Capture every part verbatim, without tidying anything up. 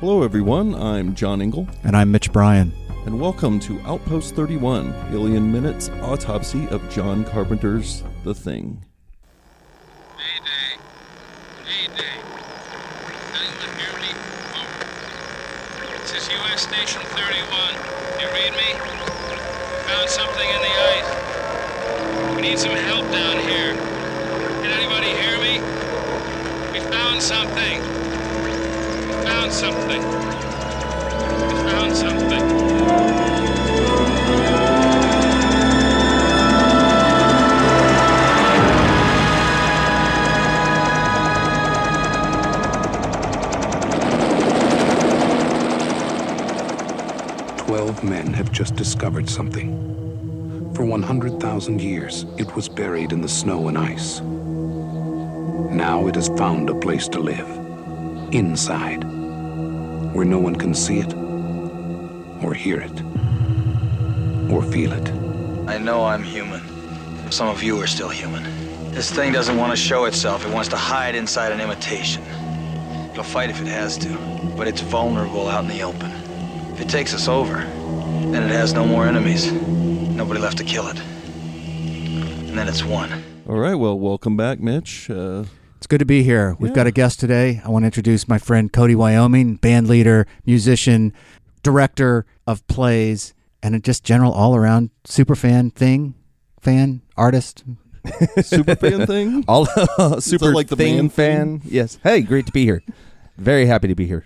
Hello everyone, I'm John Engel. And I'm Mitch Bryan. And welcome to Outpost thirty-one, Alien Minute's autopsy of John Carpenter's The Thing. Mayday. Mayday. Send the beauty over. This is U S Station thirty-one. You read me? Found something in the ice. We need some help down here. Can anybody hear me? We found something. Found something. We found something. Twelve men have just discovered something. For one hundred thousand years, it was buried in the snow and ice. Now it has found a place to live. Inside. Where no one can see it, or hear it, or feel it. I know I'm human. Some of you are still human. This thing doesn't want to show itself. It wants to hide inside an imitation. It'll fight if it has to, but it's vulnerable out in the open. If it takes us over, then it has no more enemies. Nobody left to kill it. And then it's won. All right, well, welcome back, Mitch. Uh... It's good to be here. We've yeah. got a guest today. I want to introduce my friend Cody Wyoming, band leader, musician, director of plays, and a just general all-around super fan thing, fan, artist. Super fan thing? All, uh, super like the thing fan. Thing? Yes. Hey, great to be here. Very happy to be here.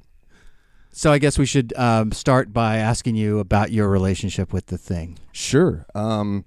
So I guess we should um, start by asking you about your relationship with The Thing. Sure. Um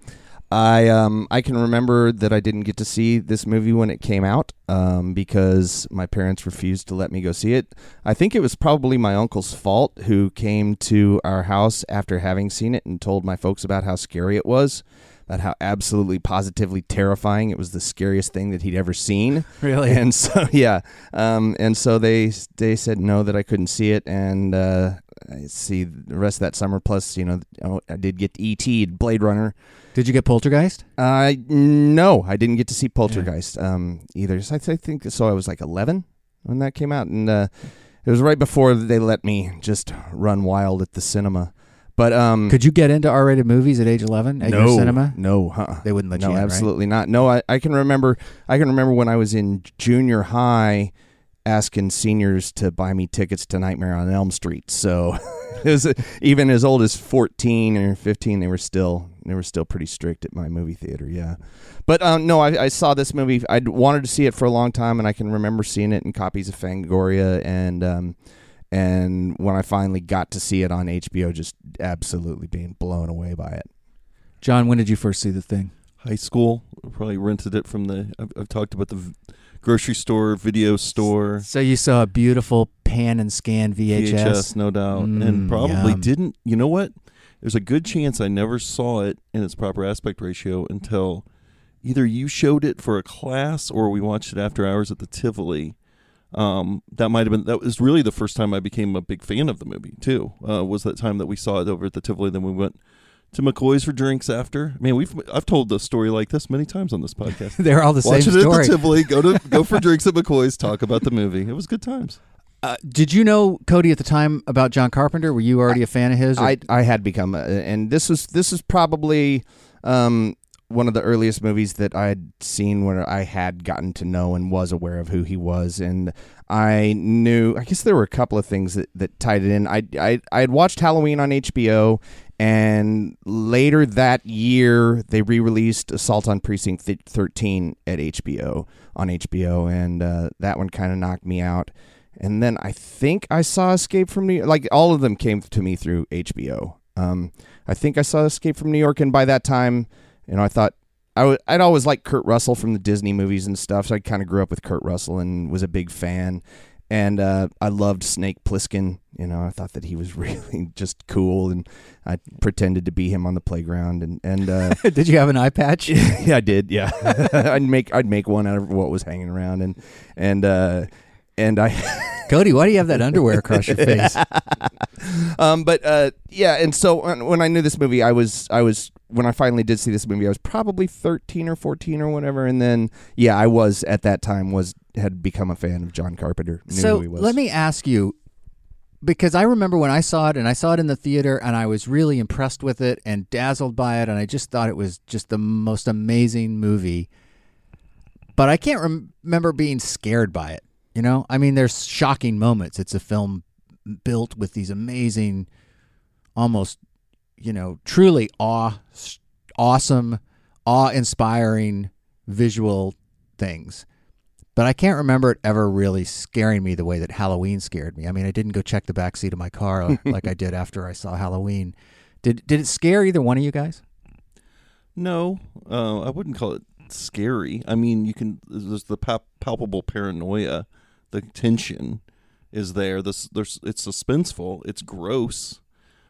I um I can remember that I didn't get to see this movie when it came out um, because my parents refused to let me go see it. I think it was probably my uncle's fault, who came to our house after having seen it and told my folks about how scary it was, about how absolutely positively terrifying it was, the scariest thing that he'd ever seen. Really? And so yeah, um, and so they they said no, that I couldn't see it, and uh, I see the rest of that summer. Plus, you know, I did get E T, Blade Runner. Did you get Poltergeist? Uh, no, I didn't get to see Poltergeist um, either. So I, th- I think so. I was like eleven when that came out, and uh, it was right before they let me just run wild at the cinema. But um, could you get into R-rated movies at age eleven at no, your cinema? No, huh? They wouldn't let no, you. No, absolutely right? not. No, I, I can remember. I can remember when I was in junior high, asking seniors to buy me tickets to Nightmare on Elm Street. So it was a, even as old as fourteen or fifteen, they were still they were still pretty strict at my movie theater. Yeah, but um, no, I, I saw this movie. I wanted to see it for a long time, and I can remember seeing it in copies of Fangoria. And um, and when I finally got to see it on H B O, just absolutely being blown away by it. John, when did you first see The Thing? High school. Probably rented it from the. I've, I've talked about the. V- grocery store, video store. So you saw a beautiful pan and scan V H S? V H S, no doubt. Mm, and probably yum. Didn't, you know what? There's a good chance I never saw it in its proper aspect ratio until either you showed it for a class or we watched it after hours at the Tivoli. Um, that might have been, that was really the first time I became a big fan of the movie too, uh, was that time that we saw it over at the Tivoli. Then we went to McCoy's for drinks after. Man, we've I've told the story like this many times on this podcast. They're all the Watch same story. Watch it at the Tivoli, go to go for drinks at McCoy's, talk about the movie. It was good times. Uh, did you know, Cody, at the time about John Carpenter? Were you already I, a fan of his? Or? I I had become, a, and this was this is probably um, one of the earliest movies that I had seen where I had gotten to know and was aware of who he was, and I knew. I guess there were a couple of things that, that tied it in. I I I had watched Halloween on H B O. And later that year, they re-released Assault on Precinct thirteen at H B O, on H B O, and uh, that one kind of knocked me out. And then I think I saw Escape from New York. Like, all of them came to me through H B O. Um, I think I saw Escape from New York, and by that time, you know, I thought, I w- I'd always liked Kurt Russell from the Disney movies and stuff, so I kind of grew up with Kurt Russell and was a big fan. And uh, I loved Snake Plissken. You know, I thought that he was really just cool, and I pretended to be him on the playground. And and uh, did you have an eye patch? Yeah, I did. Yeah, I'd make I'd make one out of what was hanging around, and and uh, and I. Cody, why do you have that underwear across your face? um, but uh, yeah, and so when I knew this movie, I was I was. When I finally did see this movie, I was probably thirteen or fourteen or whatever. And then, yeah, I was at that time was had become a fan of John Carpenter. Knew so who he was. Let me ask you, because I remember when I saw it and I saw it in the theater and I was really impressed with it and dazzled by it. And I just thought it was just the most amazing movie. But I can't rem- remember being scared by it. You know, I mean, there's shocking moments. It's a film built with these amazing, almost, you know, truly awe, awesome, awe-inspiring visual things. But I can't remember it ever really scaring me the way that Halloween scared me. I mean, I didn't go check the backseat of my car like I did after I saw Halloween. Did did it scare either one of you guys? No, uh, I wouldn't call it scary. I mean, you can. There's the pal- palpable paranoia, the tension is there. This there's it's suspenseful. It's gross.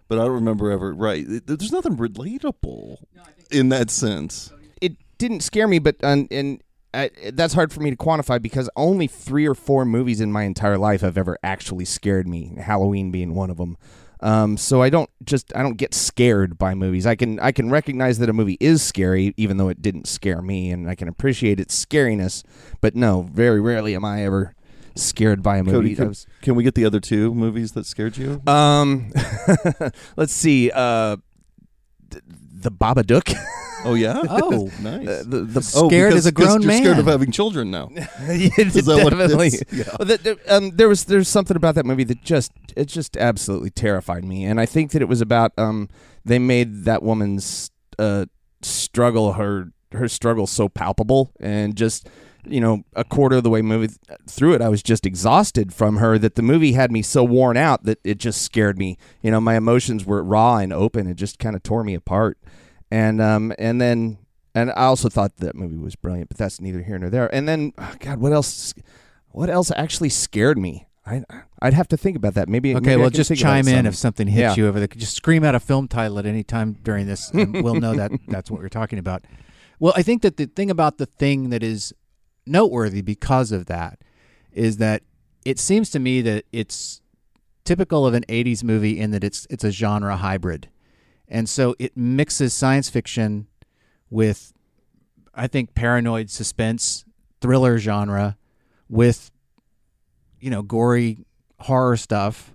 But I don't remember ever, right, there's nothing relatable no, in that sense. It didn't scare me, but um, and I, that's hard for me to quantify because only three or four movies in my entire life have ever actually scared me, Halloween being one of them. Um, so I don't just, I don't get scared by movies. I can I can recognize that a movie is scary, even though it didn't scare me, and I can appreciate its scariness, but no, very rarely am I ever scared by a movie. Cody, can, can we get the other two movies that scared you? Um, let's see. Uh, th- the Babadook. Oh yeah. Oh, nice. Uh, the, the scared oh, as a grown you're man. Scared of having children now. Is that definitely. What yeah. well, the, the, um, there was there's something about that movie that just it just absolutely terrified me, and I think that it was about um they made that woman's uh struggle her her struggle so palpable and just. You know, a quarter of the way movie th- through it, I was just exhausted from her that the movie had me so worn out that it just scared me. You know, my emotions were raw and open. It just kind of tore me apart. And um, and then, and I also thought that movie was brilliant, but that's neither here nor there. And then, oh God, what else? What else actually scared me? I, I'd have to think about that. Maybe. Okay, maybe well, just chime in if something hits yeah. you over the. Just scream out a film title at any time during this, and we'll know that that's what we're talking about. Well, I think that the thing about the thing that is noteworthy because of that is that it seems to me that it's typical of an eighties movie in that it's it's a genre hybrid. And so it mixes science fiction with, I think, paranoid suspense, thriller genre with, you know, gory horror stuff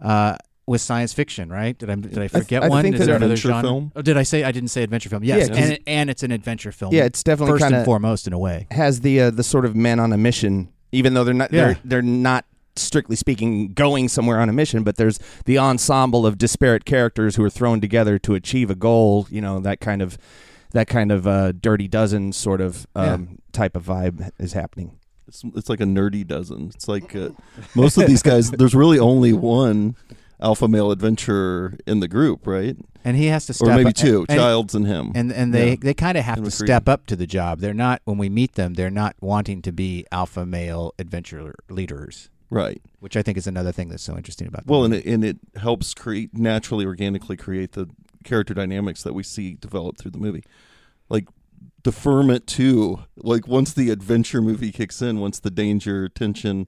uh, with science fiction, right? Did I did I forget I th- I one? Is there another genre? Film? Oh, did I say I didn't say adventure film? Yes, yeah, and it, and it's an adventure film. Yeah, it's definitely first and foremost in a way has the uh, the sort of men on a mission, even though they're not yeah. they're they're not strictly speaking going somewhere on a mission, but there's the ensemble of disparate characters who are thrown together to achieve a goal. You know, that kind of that kind of uh, Dirty Dozen sort of um, yeah. type of vibe is happening. It's it's like a nerdy dozen. It's like uh, most of these guys. There's really only one alpha male adventurer in the group, right? And he has to step up. Or maybe two, and, Childs and him. And and they, yeah. they kind of have and to McCready. Step up to the job. They're not, when we meet them, they're not wanting to be alpha male adventure leaders. Right. Which I think is another thing that's so interesting about them. Well, and it, and it helps create, naturally, organically create the character dynamics that we see develop through the movie. Like, deferment too. Like, once the adventure movie kicks in, once the danger, tension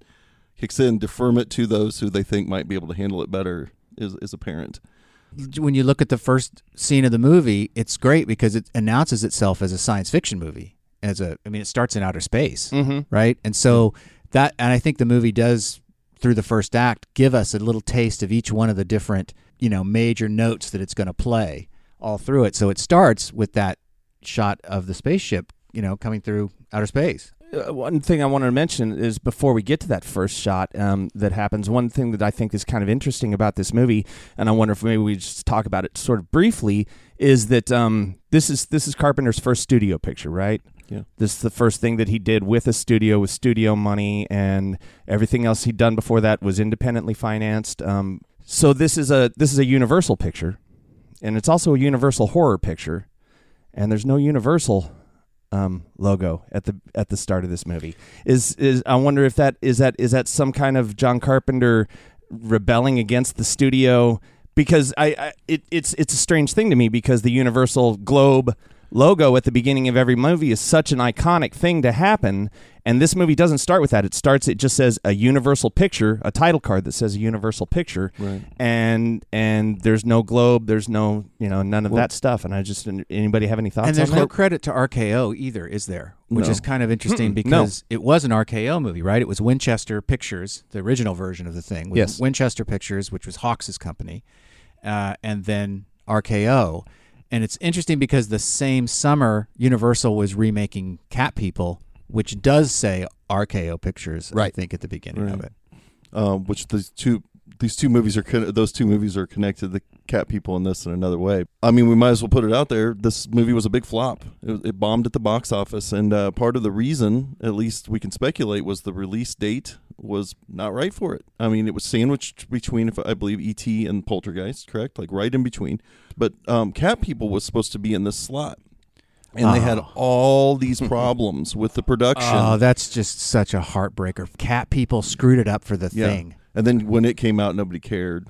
kicks in, deferment to those who they think might be able to handle it better is, is apparent. When you look at the first scene of the movie, it's great because it announces itself as a science fiction movie. As a, I mean, it starts in outer space, mm-hmm. right? And so that, and I think the movie does, through the first act, give us a little taste of each one of the different, you know, major notes that it's going to play all through it. So it starts with that shot of the spaceship, you know, coming through outer space. Uh, one thing I wanted to mention is before we get to that first shot um, that happens, one thing that I think is kind of interesting about this movie, and I wonder if maybe we just talk about it sort of briefly, is that um, this is this is Carpenter's first studio picture, right? Yeah. This is the first thing that he did with a studio, with studio money, and everything else he'd done before that was independently financed. Um, so this is a this is a Universal picture, and it's also a Universal horror picture, and there's no Universal um, logo at the at the start of this movie. Is is I wonder if that is that is that some kind of John Carpenter rebelling against the studio, because I, I it, it's it's a strange thing to me, because the Universal Globe logo at the beginning of every movie is such an iconic thing to happen, and this movie doesn't start with that. It starts, it just says a Universal picture, a title card that says a Universal picture, right. and and there's no globe, there's no, you know, none of well, that stuff. And I just, anybody have any thoughts? And there's on no that? Credit to R K O either, is there? Which no. is kind of interesting, Mm-mm, because no. it was an R K O movie, right? It was Winchester Pictures, the original version of the thing. With yes, Winchester Pictures, which was Hawks' company, uh, and then R K O. And it's interesting because the same summer, Universal was remaking Cat People, which does say R K O Pictures, right. I think, at the beginning right. of it. Um, which these two these two movies are con- those two movies are connected. The Cat People and this in another way. I mean, we might as well put it out there. This movie was a big flop. It, it bombed at the box office, and uh, part of the reason, at least we can speculate, was the release date was not right for it. I mean, it was sandwiched between, if I believe, E T and Poltergeist, correct? Like right in between. But um, Cat People was supposed to be in this slot, and oh. they had all these problems with the production. Oh, that's just such a heartbreaker. Cat People screwed it up for the yeah. thing. And then when it came out, nobody cared,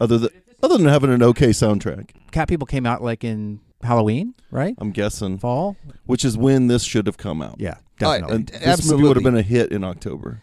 other than other than having an okay soundtrack. Cat People came out like in Halloween, right? I'm guessing. Fall? Which is when this should have come out. Yeah, definitely. And this Absolutely. movie would have been a hit in October.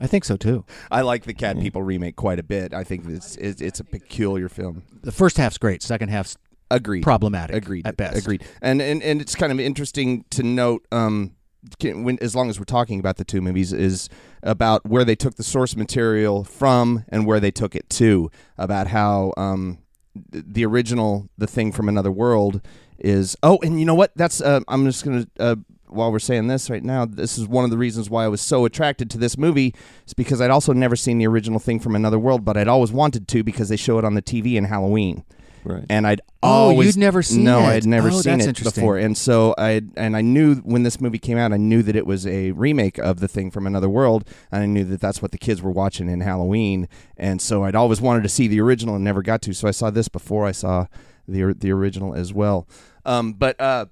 I think so, too. I like the Cat People remake quite a bit. I think it's it's, it's a peculiar film. The first half's great. Second half's Agreed. problematic Agreed. at best. Agreed. And, and and it's kind of interesting to note, um, when, as long as we're talking about the two movies, is about where they took the source material from and where they took it to, about how um, the original, The Thing from Another World, is... Oh, and you know what? That's uh, I'm just going to... Uh, while we're saying this right now, this is one of the reasons why I was so attracted to this movie. It's because I'd also never seen the original Thing from Another World, but I'd always wanted to, because they show it on the T V in Halloween. Right. And I'd always... Oh, you'd never seen no, it? No, I'd never oh, seen it before. And so I and I knew when this movie came out, I knew that it was a remake of The Thing from Another World, and I knew that that's what the kids were watching in Halloween. And so I'd always wanted to see the original and never got to, so I saw this before I saw the the original as well. Um, but, uh,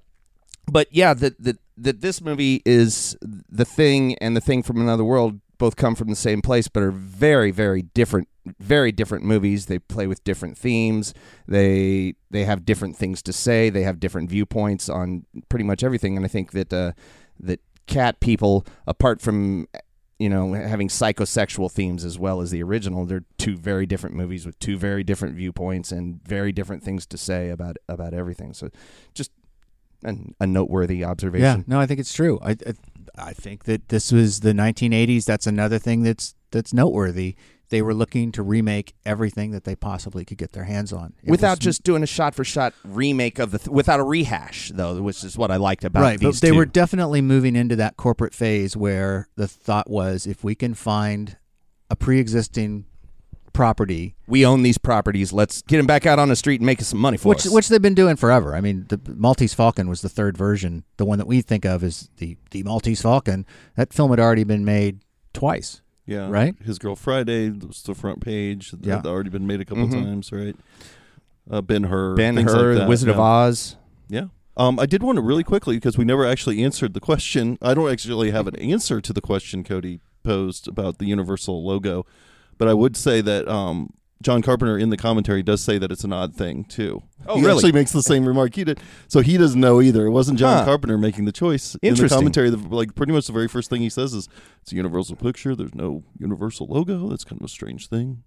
but yeah, the... the that this movie is The Thing and The Thing from Another World both come from the same place, but are very, very different, very different movies. They play with different themes. They they have different things to say. They have different viewpoints on pretty much everything. And I think that uh, that Cat People, apart from, you know, having psychosexual themes as well as the original, they're two very different movies with two very different viewpoints and very different things to say about about everything. So just a noteworthy observation. Yeah, no, I think it's true. I, I I think that this was the nineteen eighties. That's another thing that's that's noteworthy. They were looking to remake everything that they possibly could get their hands on. It without was, just doing a shot-for-shot remake of the... Th- without a rehash, though, which is what I liked about right, these Right, but they two. were definitely moving into that corporate phase where the thought was, if we can find a pre-existing property, we own these properties, let's get them back out on the street and make us some money for which, us. Which they've been doing forever. I mean, the Maltese Falcon was the third version. The one that we think of is the, the Maltese Falcon. That film had already been made twice. Yeah. Right? His Girl Friday was the front page. Yeah. That had already been made a couple mm-hmm. times, right? Uh, Ben-Hur. Ben-Hur, like Wizard yeah. of Oz. Yeah. Um, I did want to really quickly, because we never actually answered the question. I don't actually have an answer to the question Cody posed about the Universal logo. But I would say that um, John Carpenter in the commentary does say that it's an odd thing, too. Oh, he really? actually makes the same remark he did. So he doesn't know either. It wasn't John huh. Carpenter making the choice. Interesting. In the commentary, the, like pretty much the very first thing he says is, it's a Universal picture. There's no Universal logo. That's kind of a strange thing.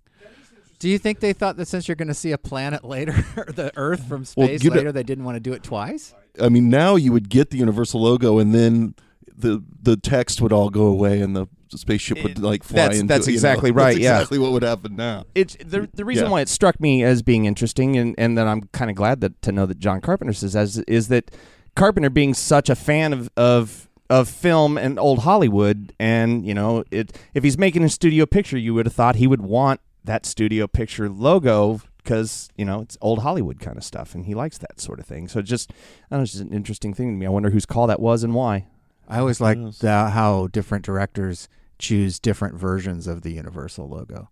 Do you think they thought that since you're going to see a planet later, or the Earth from space well, later, a, they didn't want to do it twice? I mean, now you would get the Universal logo, and then the the text would all go away, and the spaceship would like fly that's, into that's exactly you know, right that's exactly yeah. what would happen now. It's the the reason yeah. why it struck me as being interesting, and and that I'm kind of glad that to know that John Carpenter says as is that Carpenter, being such a fan of of of film and old Hollywood, and you know, it if he's making a studio picture, you would have thought he would want that studio picture logo, because you know, it's old Hollywood kind of stuff, and he likes that sort of thing. So just I don't know, it's just an interesting thing to me. I wonder whose call that was and why. I always like how different directors choose different versions of the Universal logo.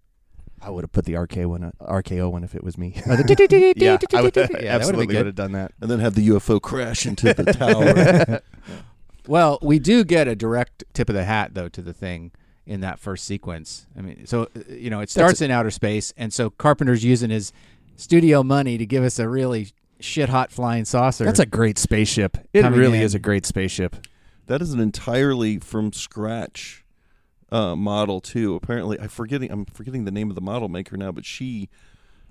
I would have put the R K O one, R K O one if it was me. Yeah, I would, uh, yeah, absolutely would have done that. And then have the U F O crash into the tower. Well, we do get a direct tip of the hat, though, to the Thing in that first sequence. I mean, so, you know, it starts That's in outer space, and so Carpenter's using his studio money to give us a really shit-hot flying saucer. That's a great spaceship. It really in. is a great spaceship. That is an entirely from scratch uh, model, too. Apparently, I'm forgetting, I'm forgetting the name of the model maker now, but she...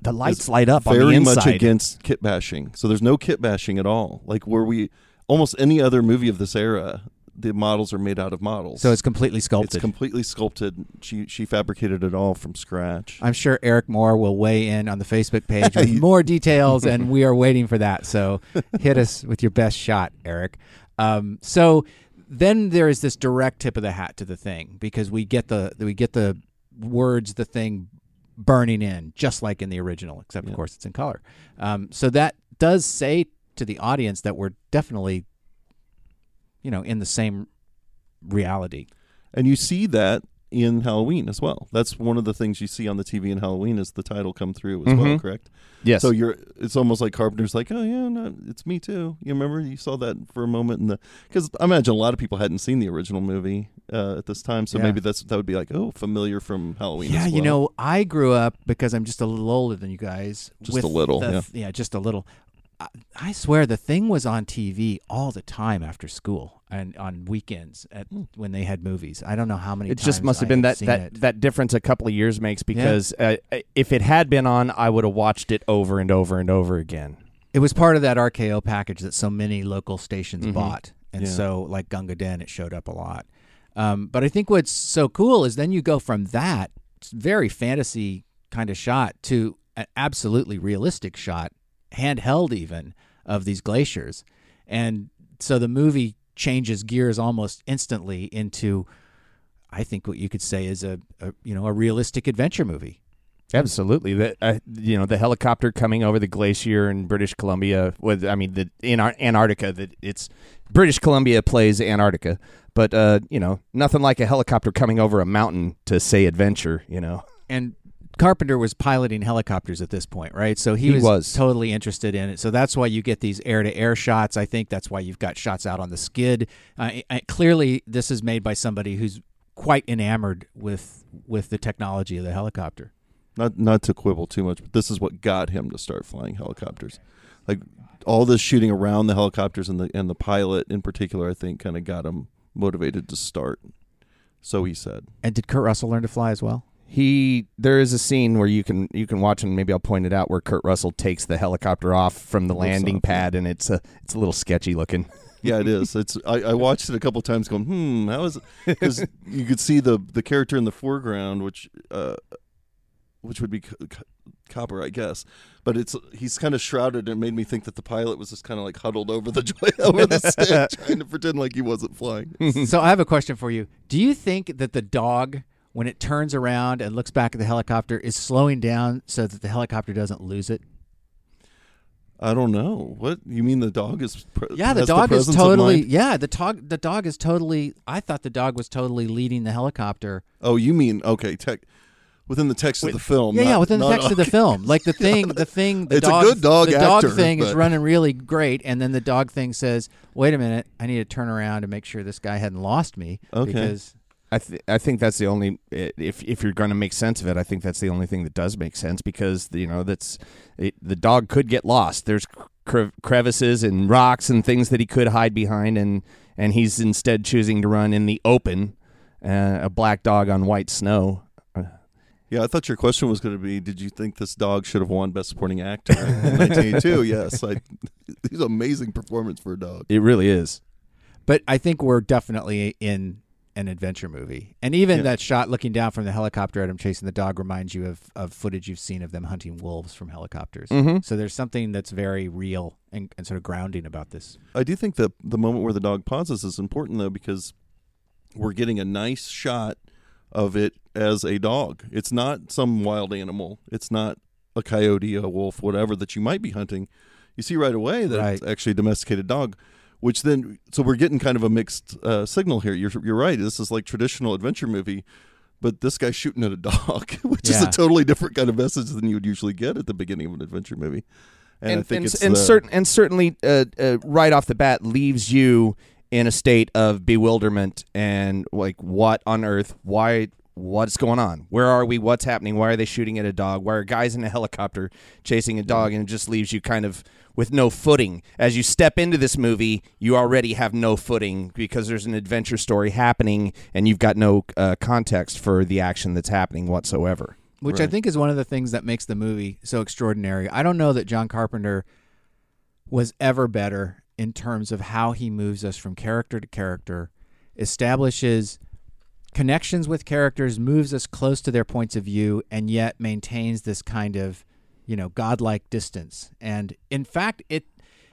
The lights light up on the inside. Very much against kit bashing. So there's no kit bashing at all. Like, where we... Almost any other movie of this era, the models are made out of models. So it's completely sculpted. It's completely sculpted. She she fabricated it all from scratch. I'm sure Eric Moore will weigh in on the Facebook page with more details, and we are waiting for that. So hit us with your best shot, Eric. Um, so then there is this direct tip of the hat to the Thing, because we get the we get the words the Thing burning in, just like in the original, except, yeah. of course, it's in color. Um, so that does say to the audience that we're definitely, you know, in the same reality. And you see that in Halloween as well. That's one of the things you see on the T V in Halloween is the title come through as mm-hmm. well, correct? Yes. So you're, it's almost like Carpenter's like, oh, yeah, no, it's me too. You remember you saw that for a moment in the, because I imagine a lot of people hadn't seen the original movie uh, at this time. So yeah. maybe that's that would be like, oh, familiar from Halloween yeah, as well. You know, I grew up, because I'm just a little older than you guys. Just with a little. The, yeah. yeah, just a little. I swear the Thing was on T V all the time after school and on weekends at, when they had movies. I don't know how many it times. It just must have I been that that, it. that difference a couple of years makes, because yeah. uh, if it had been on, I would have watched it over and over and over again. It was part of that R K O package that so many local stations mm-hmm. bought. And yeah. so like Gunga Den, it showed up a lot. Um, but I think what's so cool is then you go from that very fantasy kind of shot to an absolutely realistic shot, handheld even, of these glaciers. And so the movie changes gears almost instantly into, I think, what you could say is a, a you know, a realistic adventure movie. Absolutely. That uh, you know, the helicopter coming over the glacier in British Columbia with, I mean, the in Antarctica, that it's British Columbia plays Antarctica, but uh, you know, nothing like a helicopter coming over a mountain to say adventure, you know. And Carpenter was piloting helicopters at this point, right? So he, he was, was totally interested in it. So that's why you get these air-to-air shots. I think that's why you've got shots out on the skid. Uh, I, clearly, this is made by somebody who's quite enamored with with the technology of the helicopter. Not not to quibble too much, but this is what got him to start flying helicopters. Like all this shooting around the helicopters and the and the pilot in particular, I think, kind of got him motivated to start. So he said. And did Kurt Russell learn to fly as well? He, there is a scene where you can you can watch, and maybe I'll point it out, where Kurt Russell takes the helicopter off from the landing pad, and it's a it's a little sketchy looking. Yeah, it is. It's I, I watched it a couple times, going, hmm, how is it? Because you could see the the character in the foreground, which uh, which would be C- C- Copper, I guess, but it's he's kind of shrouded, and it made me think that the pilot was just kind of like huddled over the over the stick, trying to pretend like he wasn't flying. So I have a question for you. Do you think that the dog, when it turns around and looks back at the helicopter, is slowing down so that the helicopter doesn't lose it? I don't know. What you mean? The dog is pre- yeah. The dog the is totally yeah. The dog the dog is totally. I thought the dog was totally leading the helicopter. Oh, you mean okay? Tech within the text Wait, of the film. Yeah, not, yeah. Within the text okay. of the film, like the thing, the thing. The it's dog, a good dog. The actor, dog thing but... is running really great, and then the dog thing says, "Wait a minute, I need to turn around and make sure this guy hadn't lost me." Okay. Because I th- I think that's the only, if if you're going to make sense of it, I think that's the only thing that does make sense, because, you know, that's it, the dog could get lost. There's crev- crevices and rocks and things that he could hide behind, and, and he's instead choosing to run in the open, uh, a black dog on white snow. Yeah, I thought your question was going to be, did you think this dog should have won Best Supporting Actor in nineteen eighty-two? Yes. I, it's an amazing performance for a dog. It really is. But I think we're definitely in an adventure movie, and even yeah. that shot looking down from the helicopter at him chasing the dog reminds you of, of footage you've seen of them hunting wolves from helicopters. Mm-hmm. So there's something that's very real and, and sort of grounding about this. I do think that the moment where the dog pauses is important, though, because we're getting a nice shot of it as a dog. It's not some wild animal. It's not a coyote, a wolf, whatever that you might be hunting. You see right away that right. it's actually a domesticated dog. Which then, so we're getting kind of a mixed uh, signal here. You're you're right. This is like traditional adventure movie, but this guy's shooting at a dog, which yeah. is a totally different kind of message than you would usually get at the beginning of an adventure movie. And, and I think and, it's and, the, certain, and certainly, uh, uh, right off the bat, leaves you in a state of bewilderment and like, what on earth? Why? What's going on? Where are we? What's happening? Why are they shooting at a dog? Why are guys in a helicopter chasing a dog? And it just leaves you kind of with no footing. As you step into this movie, you already have no footing because there's an adventure story happening and you've got no uh, context for the action that's happening whatsoever. Which right. I think is one of the things that makes the movie so extraordinary. I don't know that John Carpenter was ever better in terms of how he moves us from character to character, establishes connections with characters, moves us close to their points of view, and yet maintains this kind of, you know, godlike distance. And in fact, it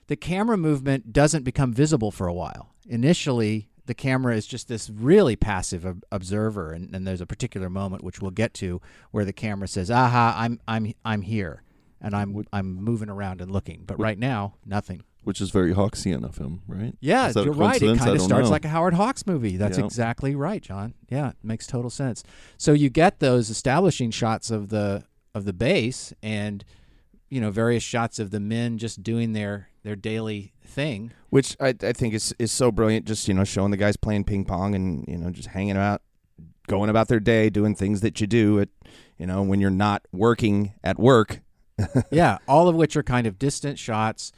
the camera movement doesn't become visible for a while. Initially, the camera is just this really passive ob- observer, and, and there's a particular moment which we'll get to where the camera says, "Aha, I'm I'm I'm here, and I'm I'm moving around and looking." But right now, nothing. Which is very Hawksian of him, right? Yeah, you're right. It kind of starts know. like a Howard Hawks movie. That's yeah. exactly right, John. Yeah, it makes total sense. So you get those establishing shots of the of the base, and you know, various shots of the men just doing their. Their daily thing, which I, I think is is so brilliant. Just, you know, showing the guys playing ping pong and, you know, just hanging out, going about their day, doing things that you do at, you know, when you're not working at work. Yeah, all of which are kind of distant shots,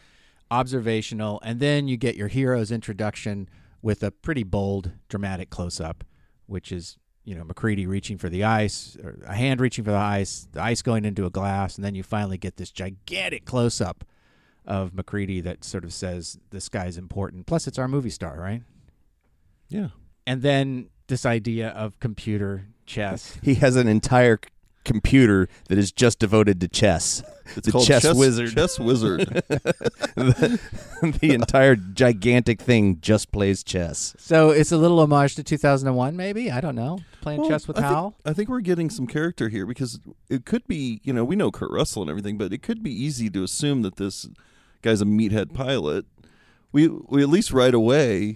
observational, and then you get your hero's introduction with a pretty bold, dramatic close up, which is, you know, MacReady reaching for the ice, or a hand reaching for the ice, the ice going into a glass, and then you finally get this gigantic close up of MacReady that sort of says, this guy's important. Plus, it's our movie star, right? Yeah. And then this idea of computer chess. He has an entire c- computer that is just devoted to chess. It's the called Chess, chess Wizard. Chess Wizard. the, the entire gigantic thing just plays chess. So it's a little homage to two thousand one, maybe? I don't know. Playing well, chess with I Hal? Think, I think we're getting some character here because it could be, you know, we know Kurt Russell and everything, but it could be easy to assume that this guy's a meathead pilot. We we at least right away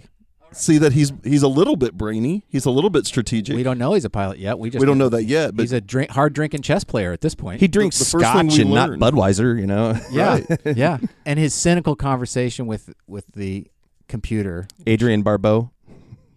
right. see that he's he's a little bit brainy. He's a little bit strategic. We don't know he's a pilot yet. We just we don't know that yet. But he's a drink, hard drinking chess player at this point. He drinks the, the scotch and learned. not Budweiser. You know. Yeah, right. yeah. And his cynical conversation with with the computer, Adrienne Barbeau,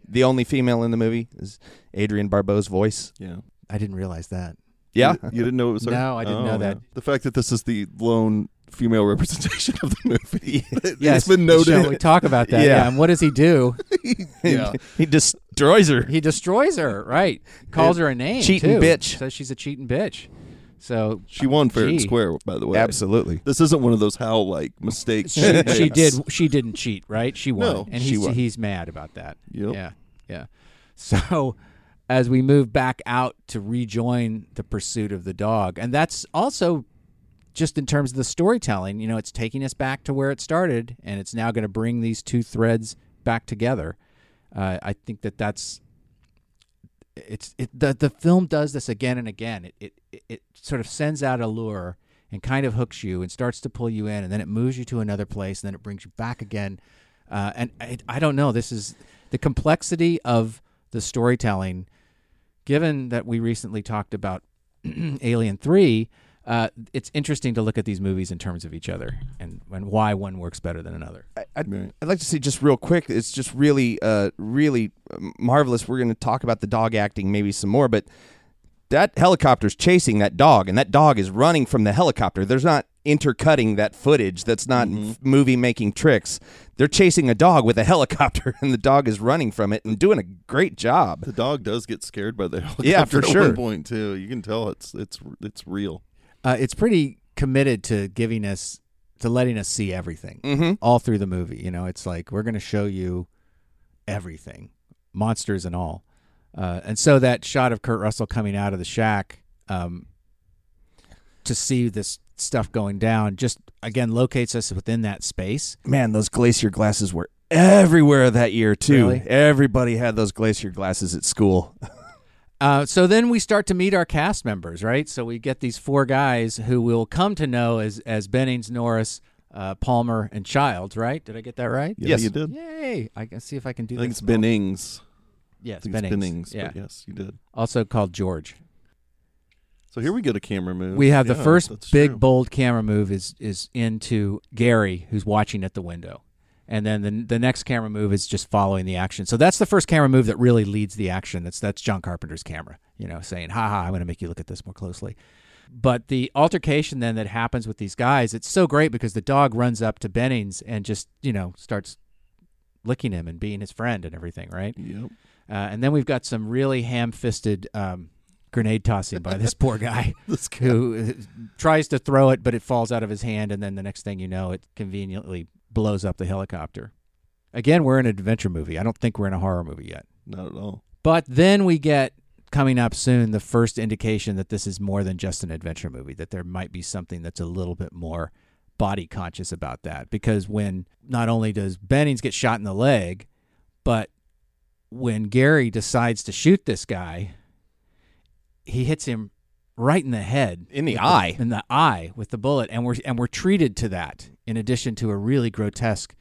the only female in the movie is Adrienne Barbeau's voice. Yeah, I didn't realize that. Yeah, you, you didn't know it was her. No, I didn't oh, know that. Yeah. The fact that this is the lone female representation of the movie. It's yes, been noted. Shall we talk about that? Yeah. yeah. And what does he do? he, yeah. he destroys her. He destroys her, right. Calls yeah. her a name, cheating too. Bitch. Says she's a cheating bitch. So she won fair and square, by the way. Absolutely. This isn't one of those how like mistakes. she, yes. she did she didn't cheat, right? She won. No, and he's she won. he's mad about that. Yep. Yeah. Yeah. So as we move back out to rejoin the pursuit of the dog, and that's also just in terms of the storytelling, you know, it's taking us back to where it started, and it's now going to bring these two threads back together. Uh, I think that that's it's it, the the film does this again and again. It, it it sort of sends out a lure and kind of hooks you and starts to pull you in, and then it moves you to another place, and then it brings you back again. Uh, and I, I don't know. This is the complexity of the storytelling. Given that we recently talked about Alien three. Uh, it's interesting to look at these movies in terms of each other and, and why one works better than another. I, I'd, right. I'd like to say just real quick, it's just really, uh, really marvelous. We're going to talk about the dog acting maybe some more, but that helicopter's chasing that dog, and that dog is running from the helicopter. There's not intercutting that footage. That's not mm-hmm. f- movie-making tricks. They're chasing a dog with a helicopter, and the dog is running from it and doing a great job. The dog does get scared by the helicopter yeah, for at sure. one point, too. You can tell it's it's it's real. Uh, it's pretty committed to giving us, to letting us see everything mm-hmm. all through the movie. You know, it's like, we're going to show you everything, monsters and all. Uh, and so that shot of Kurt Russell coming out of the shack um, to see this stuff going down just, again, locates us within that space. Man, those glacier glasses were everywhere that year, too. Really? Everybody had those glacier glasses at school. Uh, so then we start to meet our cast members, right? So we get these four guys who we'll come to know as as Bennings, Norris, uh, Palmer, and Childs, right? Did I get that right? Yeah, yes, you did. Yay! I can see if I can do that. I think this it's moment. Bennings. Yes, I think Bennings. It's Bennings, yeah. But yes, you did. Also called George. So here we get a camera move. We have yeah, the first big, true. bold camera move is is into Gary, who's watching at the window. And then the, the next camera move is just following the action. So that's the first camera move that really leads the action. That's that's John Carpenter's camera, you know, saying, ha ha, I'm going to make you look at this more closely. But the altercation then that happens with these guys, it's so great because the dog runs up to Bennings and just, you know, starts licking him and being his friend and everything, right? Yep. Uh, and then we've got some really ham-fisted um, grenade tossing by this poor guy, this guy who tries to throw it, but it falls out of his hand. And then the next thing you know, it conveniently blows up the helicopter. Again, we're in an adventure movie. I don't think we're in a horror movie yet. Not at all. But then we get, coming up soon, the first indication that this is more than just an adventure movie, that there might be something that's a little bit more body conscious about that. Because when not only does Bennings get shot in the leg, but when Gary decides to shoot this guy, he hits him right in the head, in the eye, the, in the eye with the bullet, and we're and we're treated to that in addition to a really grotesque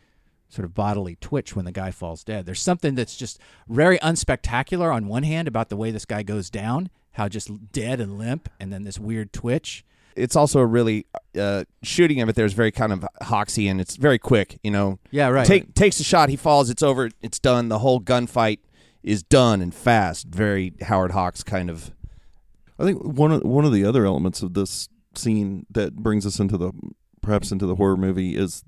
sort of bodily twitch when the guy falls dead. There's something that's just very unspectacular on one hand about the way this guy goes down, how just dead and limp, and then this weird twitch. It's also a really uh, shooting of it. There's very kind of hoxy, and it's very quick. You know, yeah, right. Take, takes a shot, he falls, it's over, it's done. The whole gunfight is done and fast. Very Howard Hawks kind of. I think one of one of the other elements of this scene that brings us into the perhaps into the horror movie is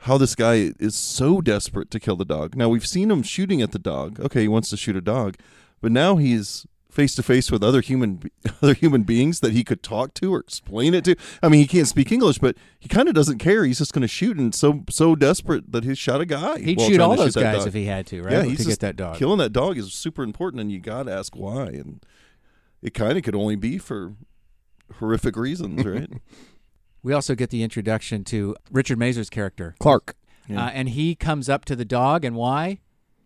how this guy is so desperate to kill the dog. Now we've seen him shooting at the dog. Okay, he wants to shoot a dog, but now he's face to face with other human other human beings that he could talk to or explain it to. I mean, he can't speak English, but he kind of doesn't care. He's just going to shoot, and so so desperate that he shot a guy. He'd shoot all those shoot guys if he had to, right? Yeah, he's to just get that dog. Killing that dog is super important, and you got to ask why. And it kind of could only be for horrific reasons, right? We also get the introduction to Richard Mazur's character, Clark, yeah. uh, and he comes up to the dog, and why?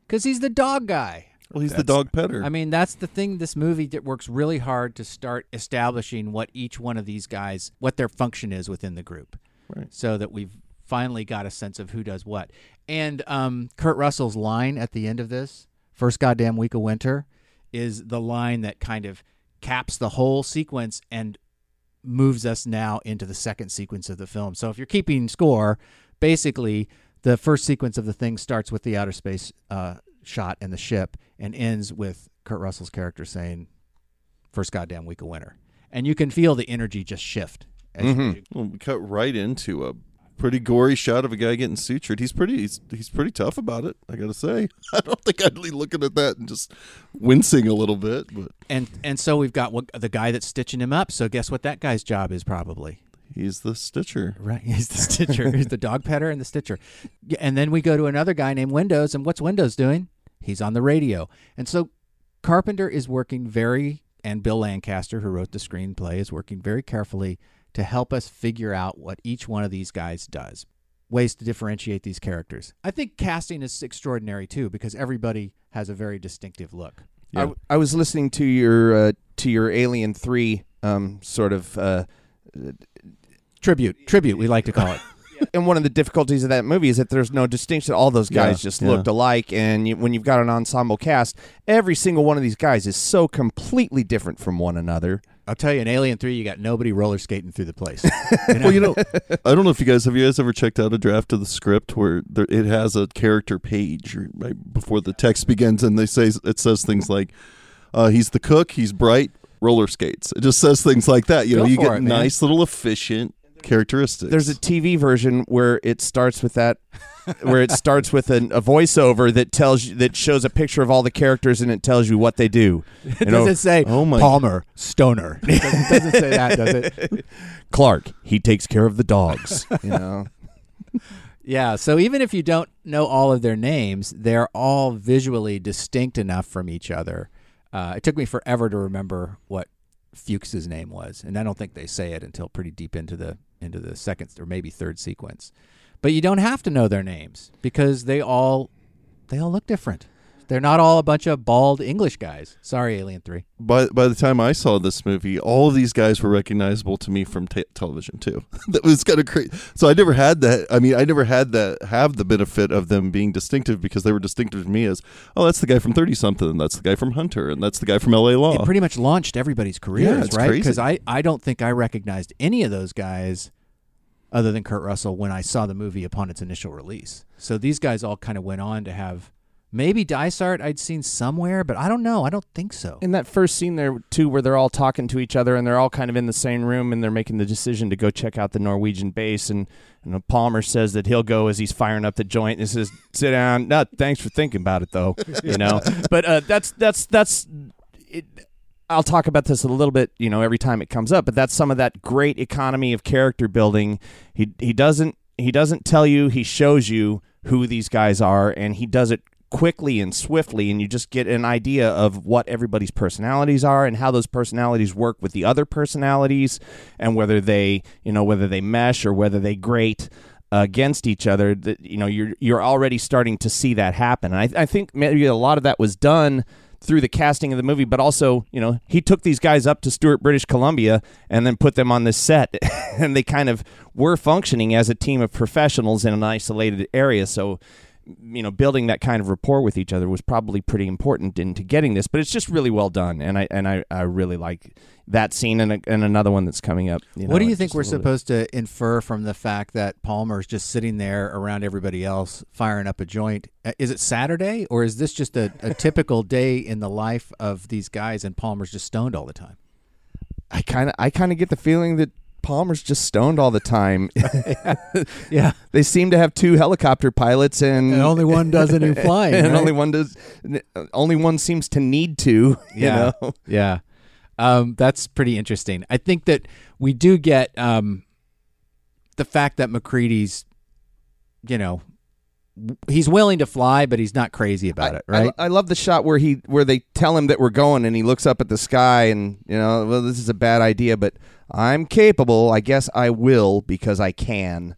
Because he's the dog guy. Well, he's that's, the dog petter. I mean, that's the thing. This movie that works really hard to start establishing what each one of these guys, what their function is within the group, right? So that we've finally got a sense of who does what. And um, Kurt Russell's line at the end of this, first goddamn week of winter, is the line that kind of caps the whole sequence and moves us now into the second sequence of the film. So if you're keeping score, basically the first sequence of The Thing starts with the outer space uh, shot and the ship, and ends with Kurt Russell's character saying, first goddamn week of winter. And you can feel the energy just shift. As mm-hmm. you well, we cut right into a pretty gory shot of a guy getting sutured. He's pretty he's, he's pretty tough about it, I gotta say. I don't think I'd be looking at that and just wincing a little bit. But and and so we've got the guy that's stitching him up. So guess what that guy's job is probably? He's the stitcher. Right, he's the stitcher. He's the dog petter and the stitcher. And then we go to another guy named Windows, and what's Windows doing? He's on the radio. And so Carpenter is working very, and Bill Lancaster, who wrote the screenplay, is working very carefully to help us figure out what each one of these guys does, ways to differentiate these characters. I think casting is extraordinary, too, because everybody has a very distinctive look. Yeah. I, w- I was listening to your uh, to your Alien three um, sort of... Uh, tribute. Tribute, we like to call it. And one of the difficulties of that movie is that there's no distinction. All those guys yeah, just yeah. looked alike. And you, when you've got an ensemble cast, every single one of these guys is so completely different from one another. I'll tell you, in Alien three, you got nobody roller skating through the place. You know? Well, you know, I don't know if you guys, have you guys ever checked out a draft of the script where there, it has a character page right before the text begins, and they say it says things like, uh, he's the cook, he's bright, roller skates. It just says things like that. You Go know, you get it, nice little efficient characteristics. There's a T V version where it starts with that, where it starts with an, a voiceover that tells you, that shows a picture of all the characters, and it tells you what they do. It know, doesn't say oh my Palmer, stoner. It doesn't, doesn't say that, does it? Clark, he takes care of the dogs. You know. Yeah, so even if you don't know all of their names, they're all visually distinct enough from each other. Uh, it took me forever to remember what Fuchs's name was, and I don't think they say it until pretty deep into the into the second or maybe third sequence. But you don't have to know their names because they all they all look different. They're not all a bunch of bald English guys. Sorry, Alien three. By by the time I saw this movie, all of these guys were recognizable to me from t- television too. That was kind of crazy. So I never had that. I mean, I never had that have the benefit of them being distinctive, because they were distinctive to me as, oh, that's the guy from thirty something, and that's the guy from Hunter, and that's the guy from L A Law. It pretty much launched everybody's careers, yeah, right? Because I I don't think I recognized any of those guys other than Kurt Russell, when I saw the movie upon its initial release. So these guys all kind of went on to have maybe Dysart I'd seen somewhere, but I don't know. I don't think so. In that first scene there, too, where they're all talking to each other and they're all kind of in the same room and they're making the decision to go check out the Norwegian base, and, and Palmer says that he'll go as he's firing up the joint and says, sit down. No, thanks for thinking about it, though. You know, but uh, that's that's that's it. I'll talk about this a little bit, you know, every time it comes up, but that's some of that great economy of character building. He he doesn't he doesn't tell you, he shows you who these guys are, and he does it quickly and swiftly, and you just get an idea of what everybody's personalities are and how those personalities work with the other personalities, and whether they, you know, whether they mesh or whether they grate against each other. That, you know, you're you're already starting to see that happen. And I I think maybe a lot of that was done through the casting of the movie, but also, you know, he took these guys up to Stewart, British Columbia, and then put them on this set, and they kind of were functioning as a team of professionals in an isolated area. So, you know, building that kind of rapport with each other was probably pretty important into getting this, but it's just really well done, and I and I, I really like that scene, and, a, and another one that's coming up. You know, what do you think we're supposed bit. to infer from the fact that Palmer's just sitting there around everybody else firing up a joint? Is it Saturday, or is this just a, a typical day in the life of these guys and Palmer's just stoned all the time? I kind of I kind of get the feeling that Palmer's just stoned all the time. Yeah. They seem to have two helicopter pilots, and, and only one does any flying. And right? only one does only one seems to need to, yeah. you know. Yeah. Um that's pretty interesting. I think that we do get um the fact that McCready's, you know, he's willing to fly, but he's not crazy about I, it, right? I, I love the shot where he where they tell him that we're going, and he looks up at the sky, and, you know, well, this is a bad idea, but I'm capable. I guess I will, because I can.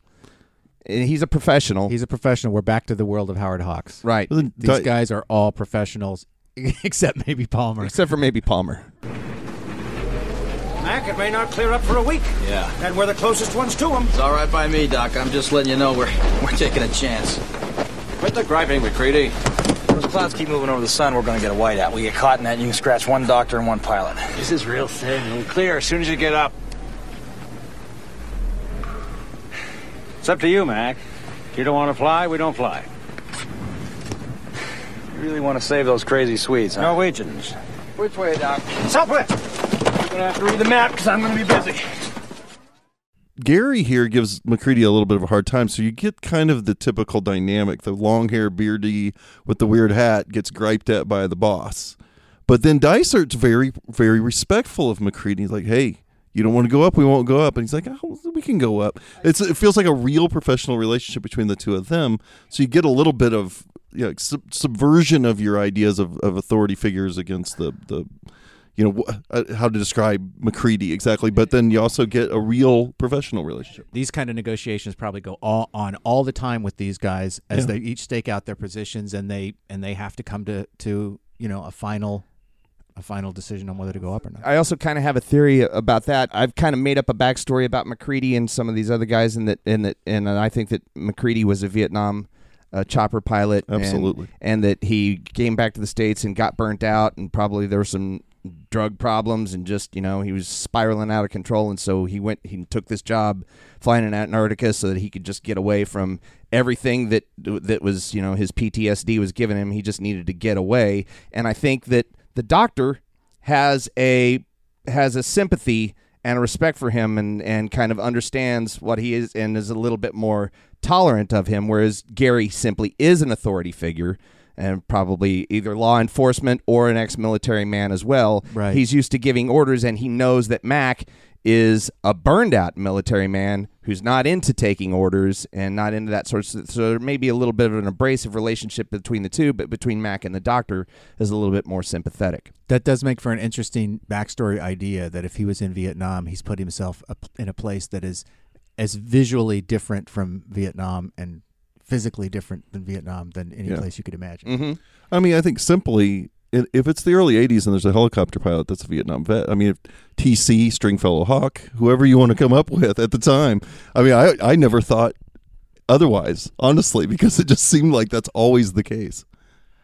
And he's a professional. He's a professional. We're back to the world of Howard Hawks, right? These guys are all professionals, except maybe Palmer. Except for maybe Palmer. Mac, it may not clear up for a week. Yeah. And we're the closest ones to him. It's all right by me, Doc. I'm just letting you know we're we're taking a chance. Quit the griping, McCready. Those clouds keep moving over the sun, we're going to get a whiteout. We get caught in that, and you can scratch one doctor and one pilot. This is real thin and clear as soon as you get up. It's up to you, Mac. If you don't want to fly, we don't fly. You really want to save those crazy Swedes, huh? Norwegians. Which way, Doc? Southwest! I'm going to have to read the map because I'm going to be busy. Gary here gives McCready a little bit of a hard time, so you get kind of the typical dynamic. The long hair beardy with the weird hat gets griped at by the boss. But then Dysert's very, very respectful of McCready. He's like, hey, you don't want to go up? We won't go up. And he's like, oh, we can go up. It's, it feels like a real professional relationship between the two of them. So you get a little bit of, you know, sub- subversion of your ideas of, of authority figures against the... the you know, uh, how to describe McCready exactly, but then you also get a real professional relationship. These kind of negotiations probably go all on all the time with these guys as yeah. they each stake out their positions, and they and they have to come to, to you know, a final a final decision on whether to go up or not. I also kind of have a theory about that. I've kind of made up a backstory about McCready and some of these other guys, and that and that and I think that McCready was a Vietnam a chopper pilot. Absolutely. And, and that he came back to the States and got burnt out, and probably there were some drug problems, and just, you know, he was spiraling out of control, and so he went he took this job flying in Antarctica so that he could just get away from everything that that was, you know, his P T S D was giving him. He just needed to get away. And I think that the doctor has a has a sympathy and a respect for him, and and kind of understands what he is, and is a little bit more tolerant of him, whereas Gary simply is an authority figure, and probably either law enforcement or an ex-military man as well. Right. He's used to giving orders, and he knows that Mac is a burned-out military man who's not into taking orders and not into that sort of... So there may be a little bit of an abrasive relationship between the two, but between Mac and the doctor is a little bit more sympathetic. That does make for an interesting backstory idea, that if he was in Vietnam, he's put himself in a place that is as visually different from Vietnam and... physically different than Vietnam than any yeah. place you could imagine. Mm-hmm. I mean, I think simply, if it's the early eighties and there's a helicopter pilot that's a Vietnam vet, I mean, if T C, Stringfellow Hawk, whoever you want to come up with at the time, I mean, I, I never thought otherwise, honestly, because it just seemed like that's always the case.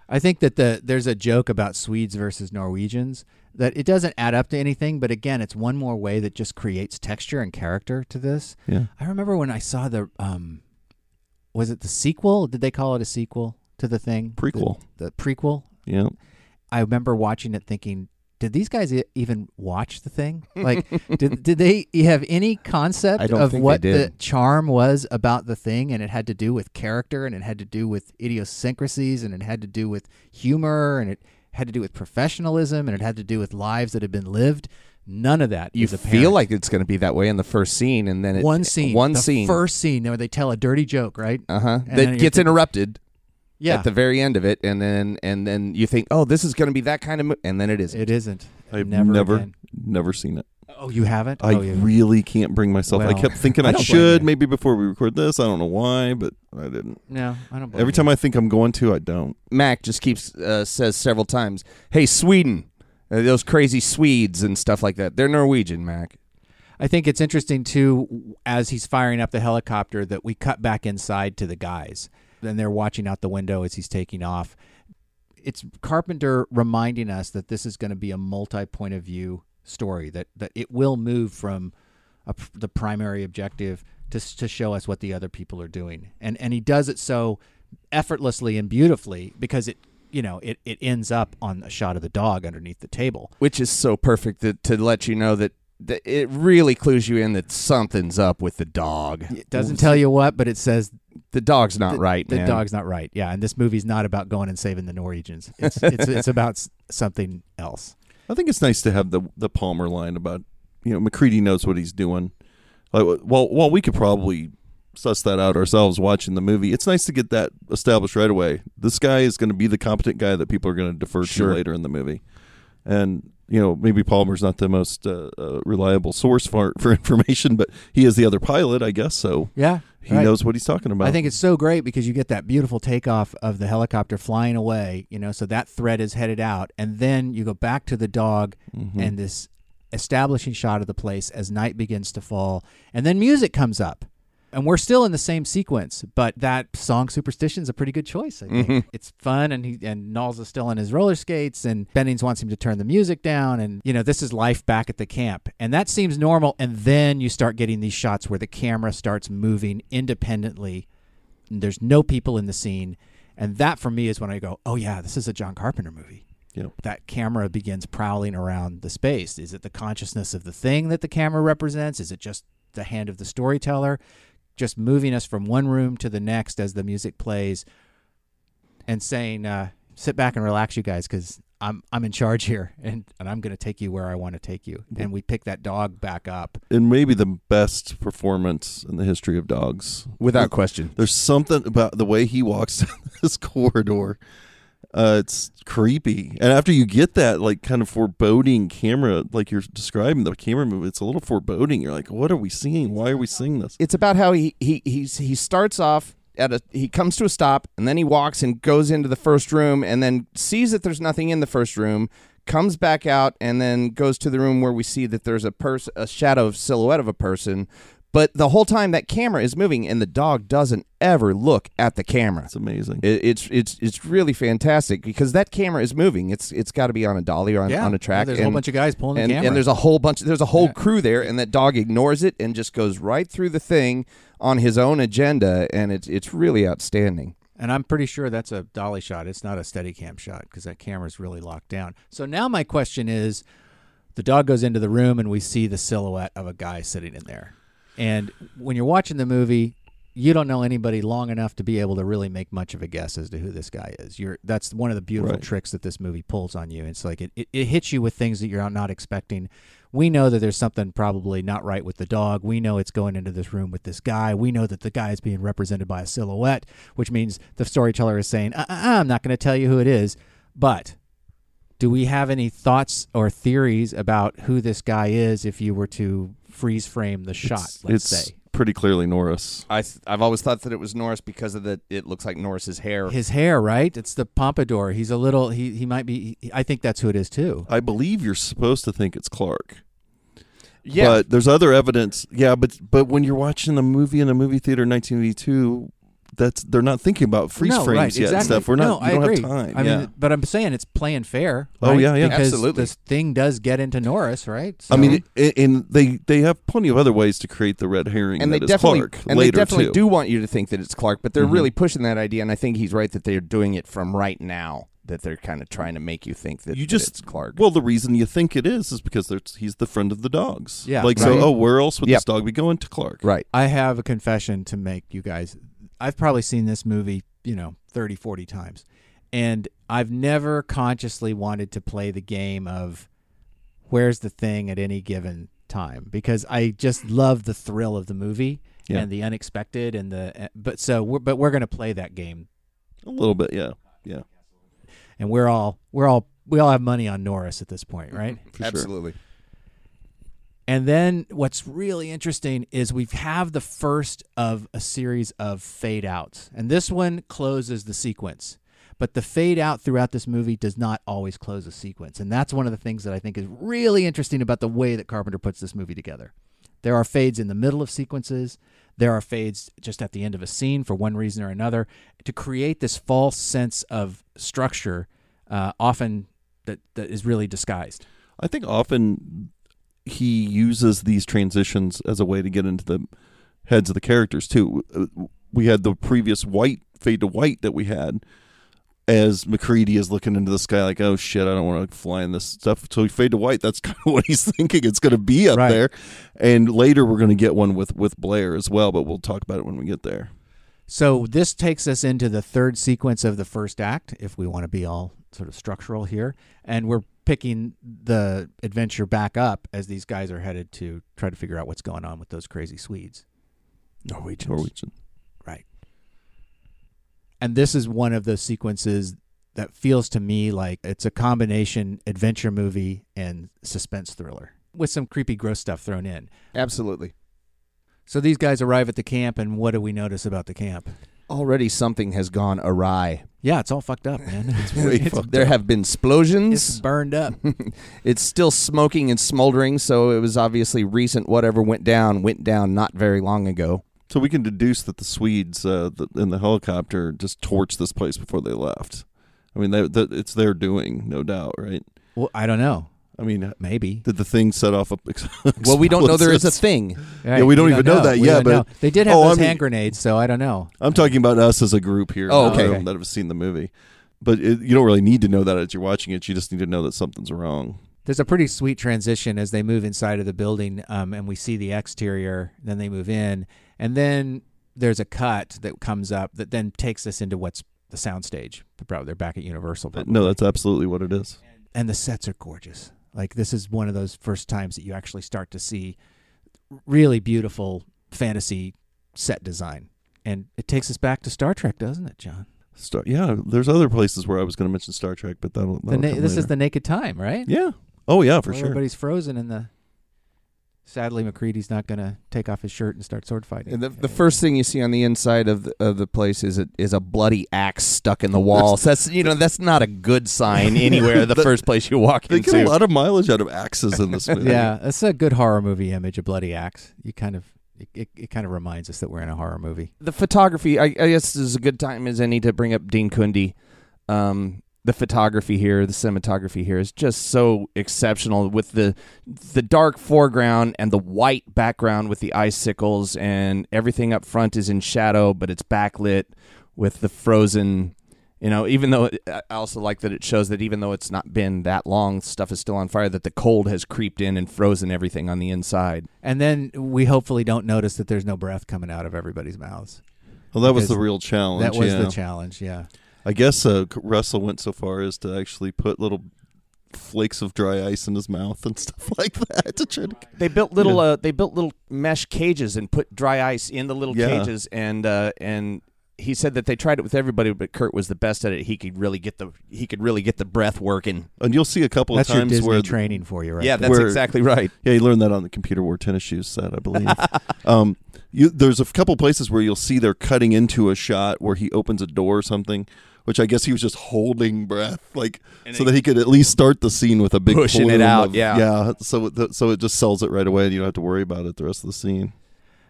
I think that the there's a joke about Swedes versus Norwegians, that it doesn't add up to anything, but again, it's one more way that just creates texture and character to this. Yeah. I remember when I saw the, um, was it the sequel? Did they call it a sequel to The Thing? Prequel. The, the prequel? Yeah. I remember watching it thinking, did these guys e- even watch The Thing? Like, did did they have any concept of what the charm was about The Thing? And it had to do with character, and it had to do with idiosyncrasies, and it had to do with humor, and it had to do with professionalism, and it had to do with lives that had been lived. None of that. You is feel like it's going to be that way in the first scene, and then it, one scene, one the scene, first scene where they tell a dirty joke, right? Uh huh. That gets interrupted. Yeah. At the very end of it, and then and then you think, oh, this is going to be that kind of movie, and then it isn't. It isn't. I've never never, never seen it. Oh, you haven't? I oh, yeah. really can't bring myself. Well, I kept thinking I, I should maybe before we record this. I don't know why, but I didn't. No, I don't. Every time you. I think I'm going to, I don't. Mac just keeps uh, says several times, "Hey, Sweden, uh, those crazy Swedes and stuff like that. They're Norwegian, Mac." I think it's interesting too, as he's firing up the helicopter, that we cut back inside to the guys. And they're watching out the window as he's taking off. It's Carpenter reminding us that this is going to be a multi-point of view story, that that it will move from a, the primary objective to to show us what the other people are doing. And and he does it so effortlessly and beautifully because it, you know, it, it ends up on a shot of the dog underneath the table. Which is so perfect to, to let you know that that it really clues you in that something's up with the dog. It doesn't tell you what, but it says the dog's not the, right. The man. dog's not right. Yeah, and this movie's not about going and saving the Norwegians. It's it's, it's about something else. I think it's nice to have the the Palmer line about, you know, McCready knows what he's doing. Like, well, well, we could probably suss that out ourselves watching the movie. It's nice to get that established right away. This guy is going to be the competent guy that people are going to defer sure. to later in the movie, and. You know, maybe Palmer's not the most uh, uh, reliable source for for information, but he is the other pilot, I guess. So yeah, he right. knows what he's talking about. I think it's so great because you get that beautiful takeoff of the helicopter flying away. You know, so that thread is headed out, and then you go back to the dog mm-hmm. and this establishing shot of the place as night begins to fall, and then music comes up, and we're still in the same sequence. But that song "Superstition's" a pretty good choice. I think mm-hmm. it's fun, and he and Knowles is still on his roller skates, and Bennings wants him to turn the music down, and you know this is life back at the camp, and that seems normal. And then you start getting these shots where the camera starts moving independently. And there's no people in the scene, and that for me is when I go, "Oh yeah, this is a John Carpenter movie." Yep. That camera begins prowling around the space. Is it the consciousness of the thing that the camera represents? Is it just the hand of the storyteller? Just moving us from one room to the next as the music plays and saying, uh, sit back and relax, you guys, because I'm I'm in charge here, and, and I'm going to take you where I want to take you. And we pick that dog back up. And maybe the best performance in the history of dogs. Without question. There's something about the way he walks down this corridor. Uh, it's creepy. And after you get that, like, kind of foreboding camera, like you're describing the camera movement, it's a little foreboding. You're like, what are we seeing? Why are we seeing this? It's about how he he he's, he starts off at a, he comes to a stop, and then he walks and goes into the first room, and then sees that there's nothing in the first room, comes back out, and then goes to the room where we see that there's a person, a shadow silhouette of a person. But the whole time that camera is moving, and the dog doesn't ever look at the camera. It's amazing. It, it's it's it's really fantastic because that camera is moving. It's it's got to be on a dolly or on, yeah. on a track. Yeah, there's and, a whole bunch of guys pulling and, the camera, and there's a whole bunch. There's a whole yeah. crew there, and that dog ignores it and just goes right through the thing on his own agenda, and it's it's really outstanding. And I'm pretty sure that's a dolly shot. It's not a Steadicam shot because that camera's really locked down. So now my question is, the dog goes into the room, and we see the silhouette of a guy sitting in there. And when you're watching the movie, you don't know anybody long enough to be able to really make much of a guess as to who this guy is. You're that's one of the beautiful right. tricks that this movie pulls on you. It's like it, it, it hits you with things that you're not expecting. We know that there's something probably not right with the dog. We know it's going into this room with this guy. We know that the guy is being represented by a silhouette, which means the storyteller is saying, uh, uh, uh, I'm not going to tell you who it is. But do we have any thoughts or theories about who this guy is if you were to freeze frame the shot, it's, let's it's say? Pretty clearly Norris. I th- I've always thought that it was Norris because of the it looks like Norris's hair. His hair, right? It's the pompadour. He's a little he he might be he, I think that's who it is too. I believe you're supposed to think it's Clark. Yeah. But there's other evidence. Yeah, but but when you're watching the movie in a movie theater in nineteen eighty-two, that's they're not thinking about freeze no, frames right, yet exactly. and stuff. We're not. No, we don't I agree. have time. I yeah. mean, but I'm saying it's playing fair. Right? Oh yeah, yeah, because absolutely. This thing does get into Norris, right? So. I mean, it, and they they have plenty of other ways to create the red herring and that they is definitely, Clark and later they definitely too. do want you to think that it's Clark, but they're mm-hmm. really pushing that idea, and I think he's right that they're doing it from right now. That they're kind of trying to make you think that, you just, that it's Clark. Well, the reason you think it is is because he's the friend of the dogs. Yeah. Like, right. so, oh, where else would yep. this dog be going? To Clark. Right. I have a confession to make, you guys. I've probably seen this movie, you know, thirty, forty times. And I've never consciously wanted to play the game of where's the thing at any given time. Because I just love the thrill of the movie yeah. and the unexpected. and the But so, we're, but we're going to play that game. A little bit, yeah. Yeah. And we're all we're all we all have money on Norris at this point, right? For Absolutely. Sure. And then what's really interesting is we have the first of a series of fade outs, and this one closes the sequence. But the fade out throughout this movie does not always close a sequence, and that's one of the things that I think is really interesting about the way that Carpenter puts this movie together. There are fades in the middle of sequences. There are fades just at the end of a scene for one reason or another to create this false sense of structure, uh, often that, that is really disguised. I think often he uses these transitions as a way to get into the heads of the characters, too. We had the previous white fade to white that we had as MacReady is looking into the sky like, oh, shit, I don't want to fly in this stuff. So we fade to white. That's kind of what he's thinking it's going to be up right. there. And later we're going to get one with, with Blair as well, but we'll talk about it when we get there. So this takes us into the third sequence of the first act, if we want to be all sort of structural here. And we're picking the adventure back up as these guys are headed to try to figure out what's going on with those crazy Swedes. Norwegians. Norwegian. And this is one of those sequences that feels to me like it's a combination adventure movie and suspense thriller with some creepy, gross stuff thrown in. Absolutely. So these guys arrive at the camp, and what do we notice about the camp? Already something has gone awry. Yeah, it's all fucked up, man. It's really it's, fucked there up. have been explosions. It's burned up. It's still smoking and smoldering, so it was obviously recent. Whatever went down, went down not very long ago. So we can deduce that the Swedes uh, the, in the helicopter just torched this place before they left. I mean, they, they, it's their doing, no doubt, right? Well, I don't know. I mean, maybe. Did the thing set off a... well, we don't know there is a thing. Right. Yeah, we don't we even don't know. know that yet. Yeah, but know. They did have oh, those I mean, hand grenades, so I don't know. I'm talking about us as a group here. Oh, okay. okay. That have seen the movie. But it, you don't really need to know that as you're watching it. You just need to know that something's wrong. There's a pretty sweet transition as they move inside of the building, um, and we see the exterior. Then they move in. And then there's a cut that comes up that then takes us into what's the soundstage. Probably they're back at Universal. Probably. No, that's absolutely what it is. And the sets are gorgeous. Like, this is one of those first times that you actually start to see really beautiful fantasy set design. And it takes us back to Star Trek, doesn't it, John? Star, yeah, there's other places where I was going to mention Star Trek, but that'll, that'll na- This later. is the naked time, right? Yeah. Oh, yeah, for well, sure. Everybody's frozen in the... Sadly, MacReady's not going to take off his shirt and start sword fighting. And the, the first thing you see on the inside of the, of the place is a, is a bloody axe stuck in the wall. So that's you know that's not a good sign anywhere. The, the first place you walk they into. They get a lot of mileage out of axes in this movie. Yeah, that's a good horror movie image. A bloody axe. You kind of it, it, it kind of reminds us that we're in a horror movie. The photography, I, I guess, is a good time as any to bring up Dean Kundi. Um, The photography here, the cinematography here is just so exceptional with the the dark foreground and the white background with the icicles, and everything up front is in shadow, but it's backlit with the frozen, you know, even though it, I also like that it shows that even though it's not been that long, stuff is still on fire, that the cold has creeped in and frozen everything on the inside. And then we hopefully don't notice that there's no breath coming out of everybody's mouths. Well, that was the real challenge. That was yeah. the challenge, yeah. I guess uh, Russell went so far as to actually put little flakes of dry ice in his mouth and stuff like that. To try to... They built little yeah. uh, they built little mesh cages and put dry ice in the little yeah. cages, and uh, and he said that they tried it with everybody, but Kurt was the best at it. He could really get the he could really get the breath working. And you'll see a couple that's of times your Disney where training for you, right? Yeah, there. that's where, exactly right. Yeah, you learned that on the computer wore tennis shoes set, I believe. um, you, there's a couple places where you'll see they're cutting into a shot where he opens a door or something. Which I guess he was just holding breath, like and so it, that he could at least start the scene with a big pushing it out. Of, yeah, yeah. So the, so it just sells it right away, and you don't have to worry about it the rest of the scene.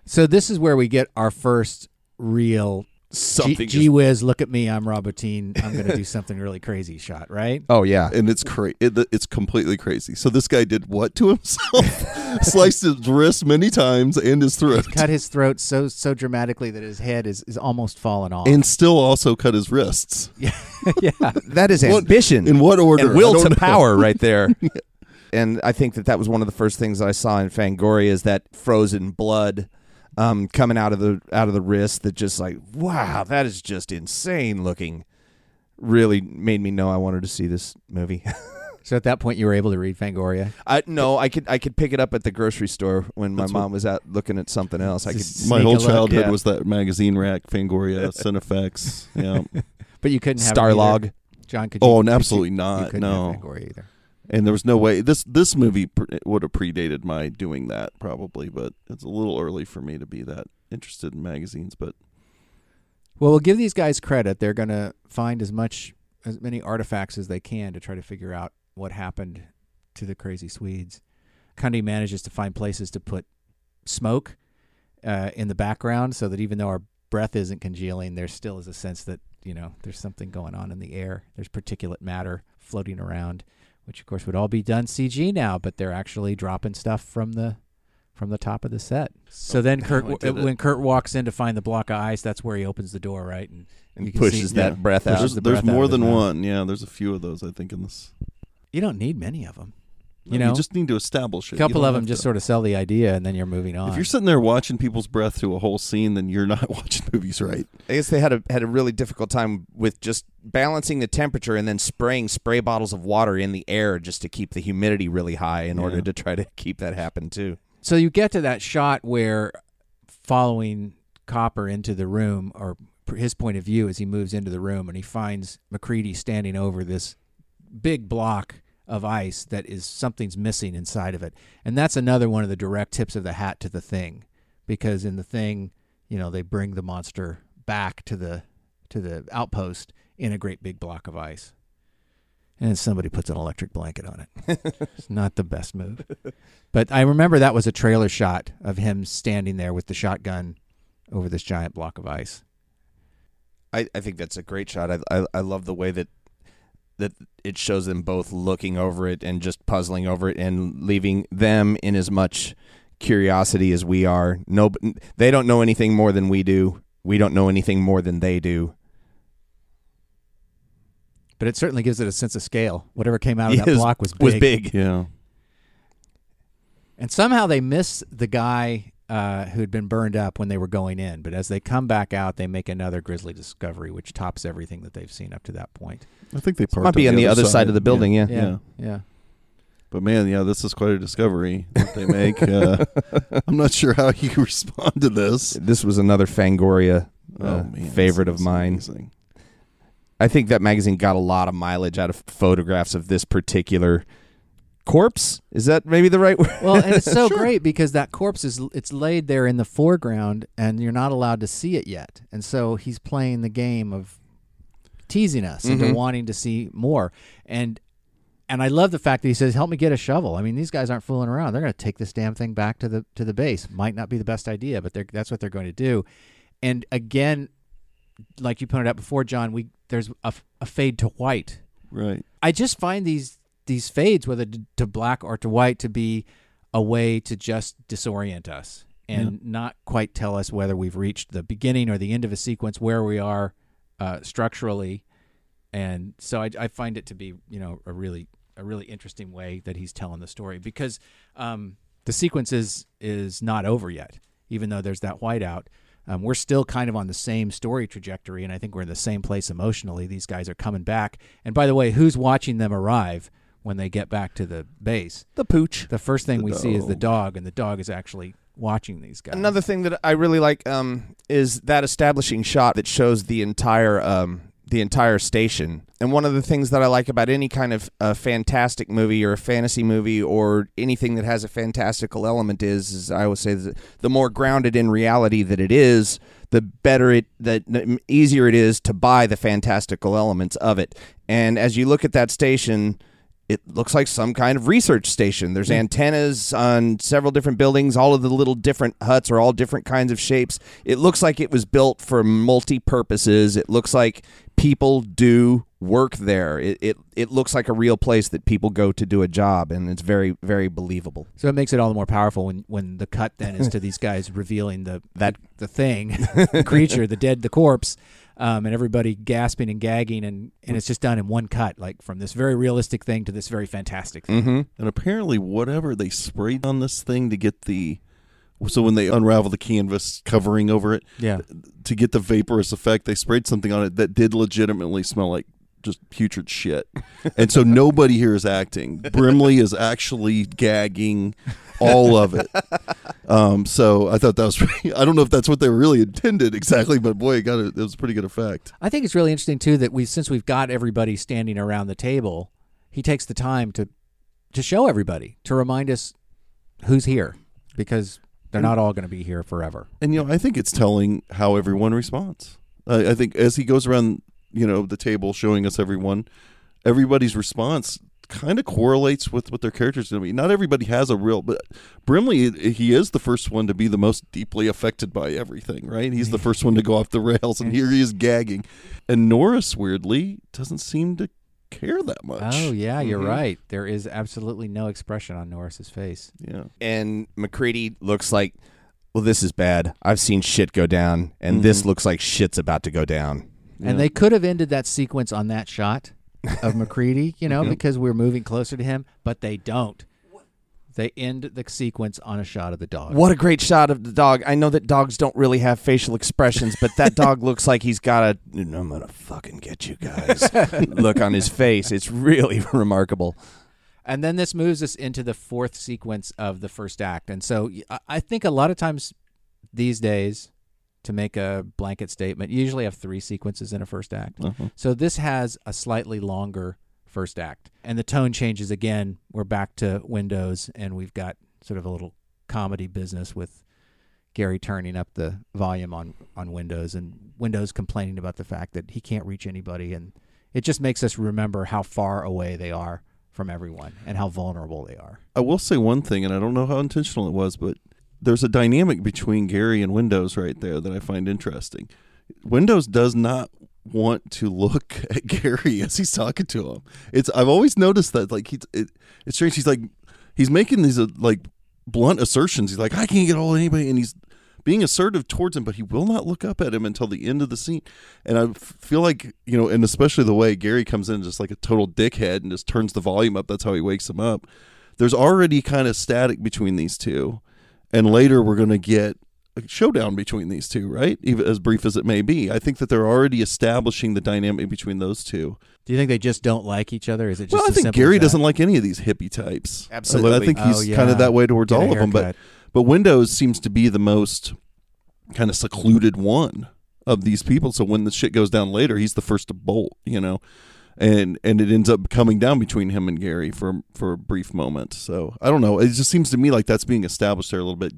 So this is where we get our first real something. G, G whiz, look at me, I'm Robertine. I'm going to do something really crazy shot, right? Oh, yeah. And it's cra- it, it's completely crazy. So this guy did what to himself? Sliced his wrist many times and his throat. He's cut his throat so so dramatically that his head is, is almost fallen off. And still also cut his wrists. Yeah. Yeah. That is ambition. What, in what order? And will to know. Power right there. Yeah. And I think that that was one of the first things that I saw in Fangoria, is that frozen blood um, coming out of the out of the wrist. That just like, wow, that is just insane looking. Really made me know I wanted to see this movie. So at that point, you were able to read Fangoria? I, no, I could I could pick it up at the grocery store when my That's mom was out looking at something else. I could my whole childhood yeah. was that magazine rack, Fangoria, Cinefex. Yeah, but you couldn't have Starlog, John. Could you, oh, and absolutely could you, not. You couldn't no. have Fangoria either. And there was no way this this movie pre- would have predated my doing that probably, but it's a little early for me to be that interested in magazines. But well, we'll give these guys credit; they're going to find as much as many artifacts as they can to try to figure out what happened to the crazy Swedes. Cundy manages to find places to put smoke uh, in the background, so that even though our breath isn't congealing, there still is a sense that you know there's something going on in the air. There's particulate matter floating around, which of course would all be done C G now, but they're actually dropping stuff from the from the top of the set. So oh, then Kurt, w- when Kurt walks in to find the block of ice, that's where he opens the door, right? And, and you pushes see, that yeah. breath out. There's, the there's breath more out than one. Yeah, there's a few of those, I think, in this. You don't need many of them. You no, know, you just need to establish it. A couple of them just to. sort of sell the idea, and then you're moving on. If you're sitting there watching people's breath through a whole scene, then you're not watching movies right. I guess they had a had a really difficult time with just balancing the temperature and then spraying spray bottles of water in the air just to keep the humidity really high in yeah. order to try to keep that happen, too. So you get to that shot where following Copper into the room, or his point of view as he moves into the room, and he finds McCready standing over this big block of ice that is something's missing inside of it. And that's another one of the direct tips of the hat to The Thing, because in The Thing, you know, they bring the monster back to the to the outpost in a great big block of ice. And somebody puts an electric blanket on it. It's not the best move. But I remember that was a trailer shot of him standing there with the shotgun over this giant block of ice. I, I think that's a great shot. I I, I love the way that that it shows them both looking over it and just puzzling over it and leaving them in as much curiosity as we are. No, they don't know anything more than we do. We don't know anything more than they do. But it certainly gives it a sense of scale. Whatever came out of that block was big. Was big. Yeah. And somehow they miss the guy uh, who'd been burned up when they were going in. But as they come back out, they make another grisly discovery, which tops everything that they've seen up to that point. I think they parked might be on the, the other side, side of the building, yeah. Yeah. Yeah. yeah, yeah, But man, yeah, this is quite a discovery that they make. uh, I'm not sure how you respond to this. This was another Fangoria uh, oh, man, favorite of mine. Amazing. I think that magazine got a lot of mileage out of photographs of this particular corpse. Is that maybe the right word? Well, and it's so sure. great because that corpse is it's laid there in the foreground, and you're not allowed to see it yet. And so he's playing the game of teasing us mm-hmm. into wanting to see more. And and I love the fact that he says, help me get a shovel. I mean, these guys aren't fooling around. They're going to take this damn thing back to the to the base. Might not be the best idea, but that's what they're going to do. And again, like you pointed out before, John, we there's a, a fade to white. Right. I just find these these fades, whether to black or to white, to be a way to just disorient us and yeah. not quite tell us whether we've reached the beginning or the end of a sequence, where we are Uh, structurally, and so I, I find it to be, you know, a really a really interesting way that he's telling the story, because um, the sequence is is not over yet, even though there's that whiteout. Um, we're still kind of on the same story trajectory, and I think we're in the same place emotionally. These guys are coming back, and by the way, who's watching them arrive when they get back to the base? The pooch. The first thing the we dog. see is the dog, and the dog is actually watching these guys. Another thing that I really like um, is that establishing shot that shows the entire um, the entire station. And one of the things that I like about any kind of a fantastic movie or a fantasy movie or anything that has a fantastical element is, is I always say, the more grounded in reality that it is, the better it, the, the easier it is to buy the fantastical elements of it. And as you look at that station, it looks like some kind of research station. There's antennas on several different buildings. All of the little different huts are all different kinds of shapes. It looks like it was built for multi-purposes. It looks like people do work there. It, it it looks like a real place that people go to do a job, and it's very, very believable. So it makes it all the more powerful when, when the cut then is to these guys revealing the that the thing, the creature, the dead, the corpse. Um, and everybody gasping and gagging, and, and it's just done in one cut, like from this very realistic thing to this very fantastic thing. Mm-hmm. And apparently whatever they sprayed on this thing to get the, so when they unravel the canvas covering over it, yeah. to get the vaporous effect, they sprayed something on it that did legitimately smell like just putrid shit. And so nobody here is acting. Brimley is actually gagging all of it. Um, so I thought that was, really, I don't know if that's what they really intended exactly, but boy, it got a, it was a pretty good effect. I think it's really interesting too, that we, since we've got everybody standing around the table, he takes the time to, to show everybody, to remind us who's here, because they're not all going to be here forever. And, you know, I think it's telling how everyone responds. I, I think as he goes around, you know, the table showing us everyone, everybody's response kind of correlates with what their characters going to be. Not everybody has a real, but Brimley, he is the first one to be the most deeply affected by everything, right? He's the first one to go off the rails, and here he is gagging. And Norris, weirdly, doesn't seem to care that much. Oh, yeah, you're mm-hmm. right. There is absolutely no expression on Norris's face. Yeah. And McCready looks like, well, this is bad. I've seen shit go down, and mm-hmm. this looks like shit's about to go down. Yeah. And they could have ended that sequence on that shot of McCready, you know, because we're moving closer to him, but they don't. They end the sequence on a shot of the dog. What a great shot of the dog. I know that dogs don't really have facial expressions, but that dog looks like he's got a, I'm going to fucking get you guys look on his face. It's really remarkable. And then this moves us into the fourth sequence of the first act. And so I think a lot of times these days, to make a blanket statement, you usually have three sequences in a first act. Mm-hmm. So this has a slightly longer first act. And the tone changes again. We're back to windows, and we've got sort of a little comedy business with Gary turning up the volume on, on Windows, and Windows complaining about the fact that he can't reach anybody. And it just makes us remember how far away they are from everyone and how vulnerable they are. I will say one thing, and I don't know how intentional it was, but there's a dynamic between Gary and Windows right there that I find interesting. Windows does not want to look at Gary as he's talking to him. It's I've always noticed that, like, he's it, it's strange. He's like he's making these uh, like blunt assertions. He's like, I can't get all of anybody, and he's being assertive towards him, but he will not look up at him until the end of the scene. And I feel like, you know, and especially the way Gary comes in just like a total dickhead and just turns the volume up. That's how he wakes him up. There's already kind of static between these two. And later we're going to get a showdown between these two, right? Even as brief as it may be. I think that they're already establishing the dynamic between those two. Do you think they just don't like each other? Is it just well, I think Gary doesn't like any of these hippie types. Absolutely. I, I think oh, he's yeah. kind of that way towards get all of them. But, but Windows seems to be the most kind of secluded one of these people. So when the shit goes down later, he's the first to bolt, you know? And and it ends up coming down between him and Gary for for a brief moment. So I don't know. It just seems to me like that's being established there a little bit.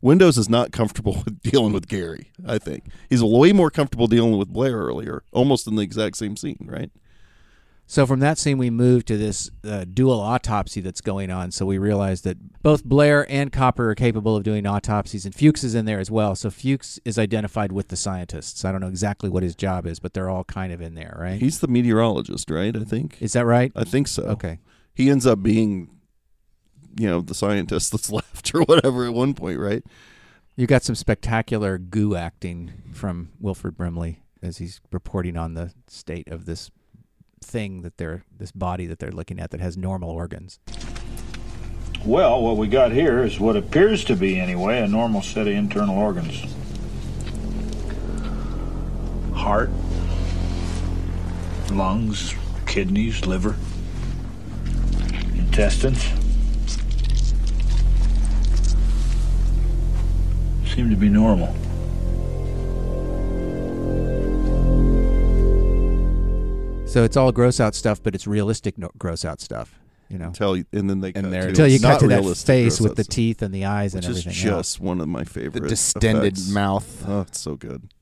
Windows is not comfortable with dealing with Gary, I think. He's way more comfortable dealing with Blair earlier, almost in the exact same scene, right? So from that scene, we move to this uh, dual autopsy that's going on. So we realize that both Blair and Copper are capable of doing autopsies, and Fuchs is in there as well. So Fuchs is identified with the scientists. I don't know exactly what his job is, but they're all kind of in there, right? He's the meteorologist, right, I think? Is that right? I think so. Okay. He ends up being, you know, the scientist that's left or whatever at one point, right? You got some spectacular goo acting from Wilford Brimley as he's reporting on the state of this thing that they're this body that they're looking at that has normal organs. Well, what we got here is what appears to be, anyway, a normal set of internal organs. Heart, lungs, kidneys, liver, intestines. Seem to be normal. So it's all gross out stuff, but it's realistic no- gross out stuff, you know. Until, and then they cut and to until you cut to that face with the stuff. Teeth and the eyes. Which and everything. Which is just else. One of my favorite. The distended effects. Mouth. Oh, it's so good.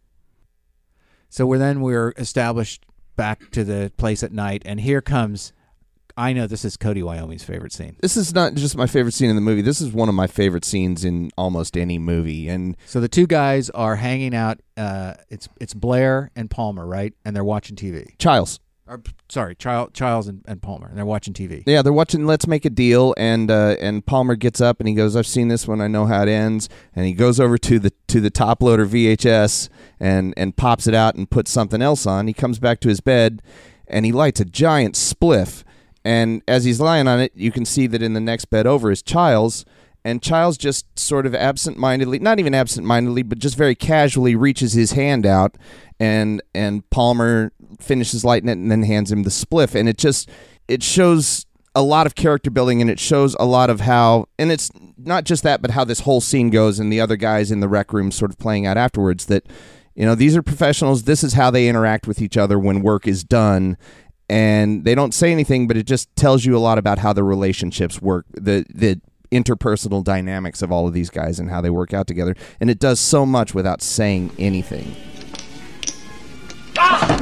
So we're then we're established back to the place at night, and here comes I know this is Cody Wyoming's favorite scene. This is not just my favorite scene in the movie. This is one of my favorite scenes in almost any movie. And so the two guys are hanging out. Uh, it's it's Blair and Palmer, right? And they're watching T V. Childs. Or, sorry, Chil- Childs and, and Palmer. And they're watching T V. Yeah, they're watching Let's Make a Deal. And uh, and Palmer gets up and he goes, I've seen this one. I know how it ends. And he goes over to the to the top loader V H S and, and pops it out and puts something else on. He comes back to his bed and he lights a giant spliff. And as he's lying on it, you can see that in the next bed over is Childs, and Childs just sort of absent-mindedly, not even absent-mindedly, but just very casually reaches his hand out, and and Palmer finishes lighting it and then hands him the spliff. And it just, it shows a lot of character building, and it shows a lot of how, and it's not just that, but how this whole scene goes and the other guys in the rec room sort of playing out afterwards that, you know, these are professionals, this is how they interact with each other when work is done. And they don't say anything, but it just tells you a lot about how the relationships work, the the interpersonal dynamics of all of these guys and how they work out together. And it does so much without saying anything. Ah!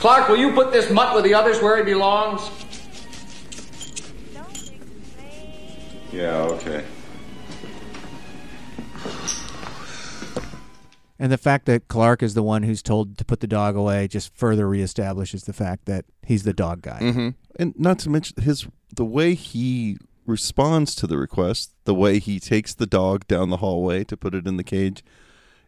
Clark, will you put this mutt with the others where he belongs? Yeah, okay. And the fact that Clark is the one who's told to put the dog away just further reestablishes the fact that he's the dog guy. Mm-hmm. And not to mention his the way he responds to the request, the way he takes the dog down the hallway to put it in the cage,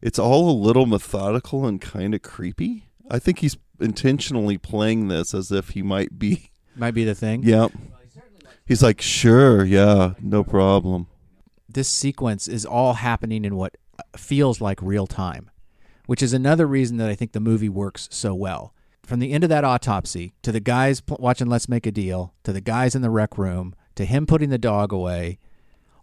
it's all a little methodical and kind of creepy. I think he's intentionally playing this as if he might be... Might be the thing? Yeah. He's like, sure, yeah, no problem. This sequence is all happening in what feels like real time, which is another reason that I think the movie works so well. From the end of that autopsy to the guys pl- watching Let's Make a Deal, to the guys in the rec room, to him putting the dog away,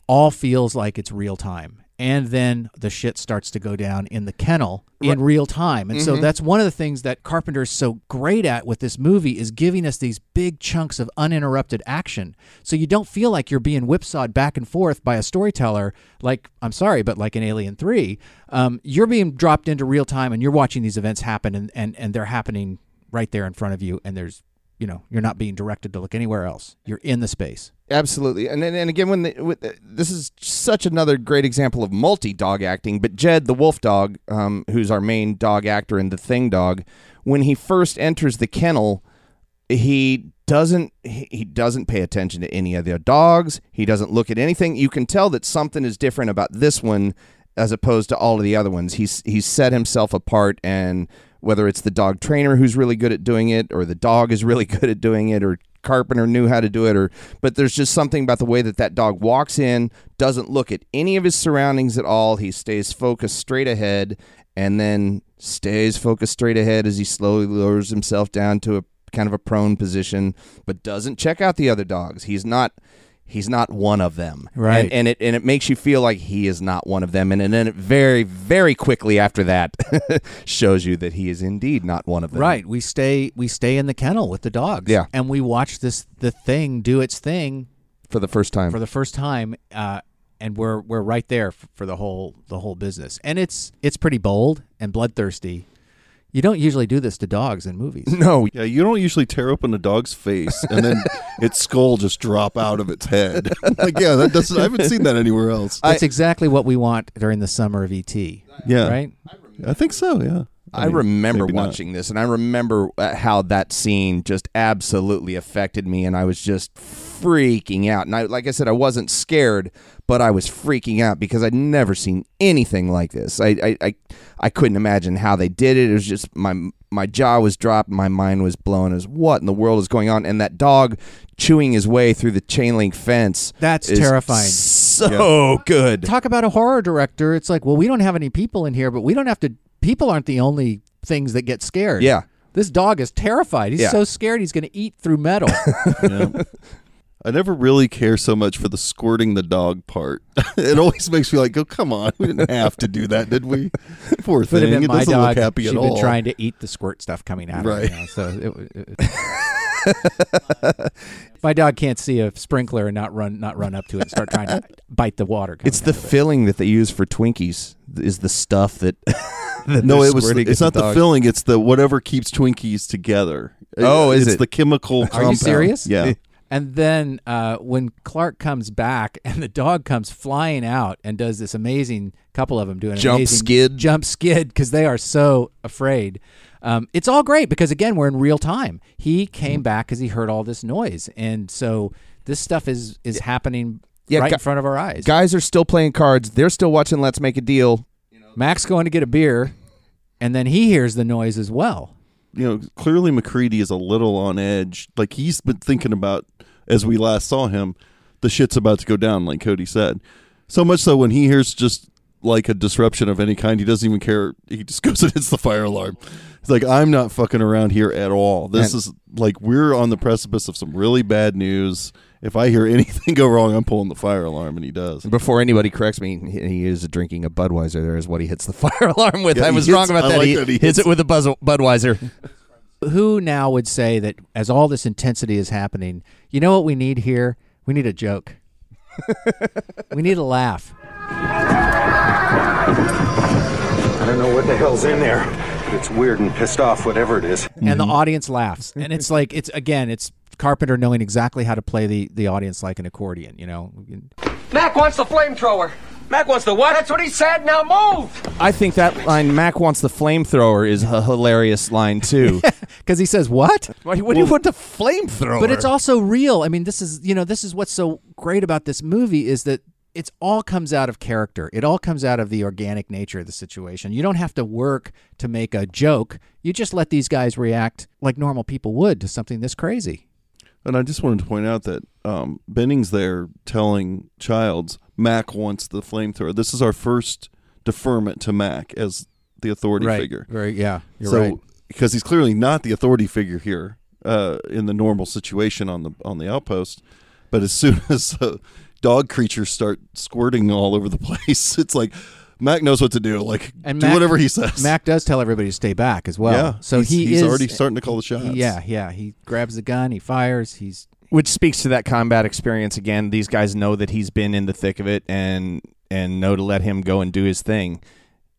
all feels like it's real time. And then the shit starts to go down in the kennel in real time. And mm-hmm. so that's one of the things that Carpenter's so great at with this movie is giving us these big chunks of uninterrupted action. So you don't feel like you're being whipsawed back and forth by a storyteller like, I'm sorry, but like in Alien three. Um, you're being dropped into real time and you're watching these events happen and, and, and they're happening right there in front of you. And there's, you know, you're not being directed to look anywhere else. You're in the space. Absolutely. And and, and again, when the, with the, this is such another great example of multi-dog acting, but Jed, the wolf dog, um, who's our main dog actor in The Thing Dog, when he first enters the kennel, he doesn't he, he doesn't pay attention to any of the dogs. He doesn't look at anything. You can tell that something is different about this one as opposed to all of the other ones. He's, he's set himself apart, and whether it's the dog trainer who's really good at doing it, or the dog is really good at doing it, or Carpenter knew how to do it, or but there's just something about the way that that dog walks in, doesn't look at any of his surroundings at all. He stays focused straight ahead, and then stays focused straight ahead as he slowly lowers himself down to a kind of a prone position, but doesn't check out the other dogs. He's not... He's not one of them, right? And, and it and it makes you feel like he is not one of them, and, and then it very, very quickly after that shows you that he is indeed not one of them. Right. We stay we stay in the kennel with the dogs, yeah, and we watch this the thing do its thing for the first time. For the first time, uh, and we're we're right there for the whole the whole business, and it's it's pretty bold and bloodthirsty. You don't usually do this to dogs in movies. No. Yeah, you don't usually tear open a dog's face and then its skull just drop out of its head. Like, yeah, that doesn't, I haven't seen that anywhere else. That's I, exactly what we want during the summer of E T. Yeah. Right? I, I think so, yeah. I, I mean, remember watching not. this, and I remember how that scene just absolutely affected me, and I was just freaking out. And I, like I said, I wasn't scared, but I was freaking out because I'd never seen anything like this. I, I, I, I couldn't imagine how they did it. It was just my my jaw was dropped, my mind was blown. As what in the world is going on? And that dog chewing his way through the chain link fence. That's is terrifying. So yeah. good. Talk about a horror director. It's like, well, we don't have any people in here, but we don't have to. People aren't the only things that get scared. Yeah. This dog is terrified. He's yeah. so scared he's going to eat through metal. Yeah. I never really care so much for the squirting the dog part. It always makes me like, oh, come on. We didn't have to do that, did we? Poor thing. It, it my doesn't dog, look happy at all. She's been trying to eat the squirt stuff coming out right. of it now. So it, it, it. My dog can't see a sprinkler and not run not run up to it and start trying to bite the water. It's the filling it. that they use for Twinkies is the stuff that... No, it was. The, it's not the, the filling. It's the whatever keeps Twinkies together. Oh, is it's it? It's the chemical compound. Are you serious? Yeah. And then uh, when Clark comes back and the dog comes flying out and does this amazing couple of them doing jump amazing skid jump skid because they are so afraid. Um, it's all great because again we're in real time. He came back because he heard all this noise, and so this stuff is is happening yeah, right gu- in front of our eyes. Guys are still playing cards. They're still watching Let's Make a Deal. You know, Mac's going to get a beer, and then he hears the noise as well. You know, clearly McCready is a little on edge. Like he's been thinking about, as we last saw him, the shit's about to go down, like Cody said. So much so when he hears just like a disruption of any kind, he doesn't even care. He just goes and hits the fire alarm. He's like, I'm not fucking around here at all. This and, is like, we're on the precipice of some really bad news. If I hear anything go wrong, I'm pulling the fire alarm, and he does. Before anybody corrects me, he is drinking a Budweiser. There is what he hits the fire alarm with. Yeah, I was hits, wrong about that. Like he that. He hits, hits it with a buzz, Budweiser. Who now would say that as all this intensity is happening, you know what we need here? We need a joke. We need a laugh. I don't know what the hell's in there, but it's weird and pissed off, whatever it is. And the audience laughs. And it's like, it's again, it's Carpenter knowing exactly how to play the, the audience like an accordion, you know? Mac wants the flamethrower. Mac wants the what? That's what he said. Now move. I think that line, Mac wants the flamethrower, is a hilarious line, too. Because he says, what? Why would well, you want the flamethrower? But it's also real. I mean, this is, you know, this is what's so great about this movie is that it all comes out of character. It all comes out of the organic nature of the situation. You don't have to work to make a joke. You just let these guys react like normal people would to something this crazy. And I just wanted to point out that um, Benning's there telling Childs, Mac wants the flamethrower. This is our first deferment to Mac as the authority right, figure. Right, yeah, you're so, right. Because he's clearly not the authority figure here uh, in the normal situation on the on the outpost. But as soon as uh, dog creatures start squirting all over the place, it's like, Mac knows what to do. Like, and do Mac, whatever he says. Mac does tell everybody to stay back as well. Yeah, so he's, he he's is, already starting to call the shots. Yeah, yeah. He grabs the gun. He fires. He's which speaks to that combat experience again. These guys know that he's been in the thick of it and and know to let him go and do his thing,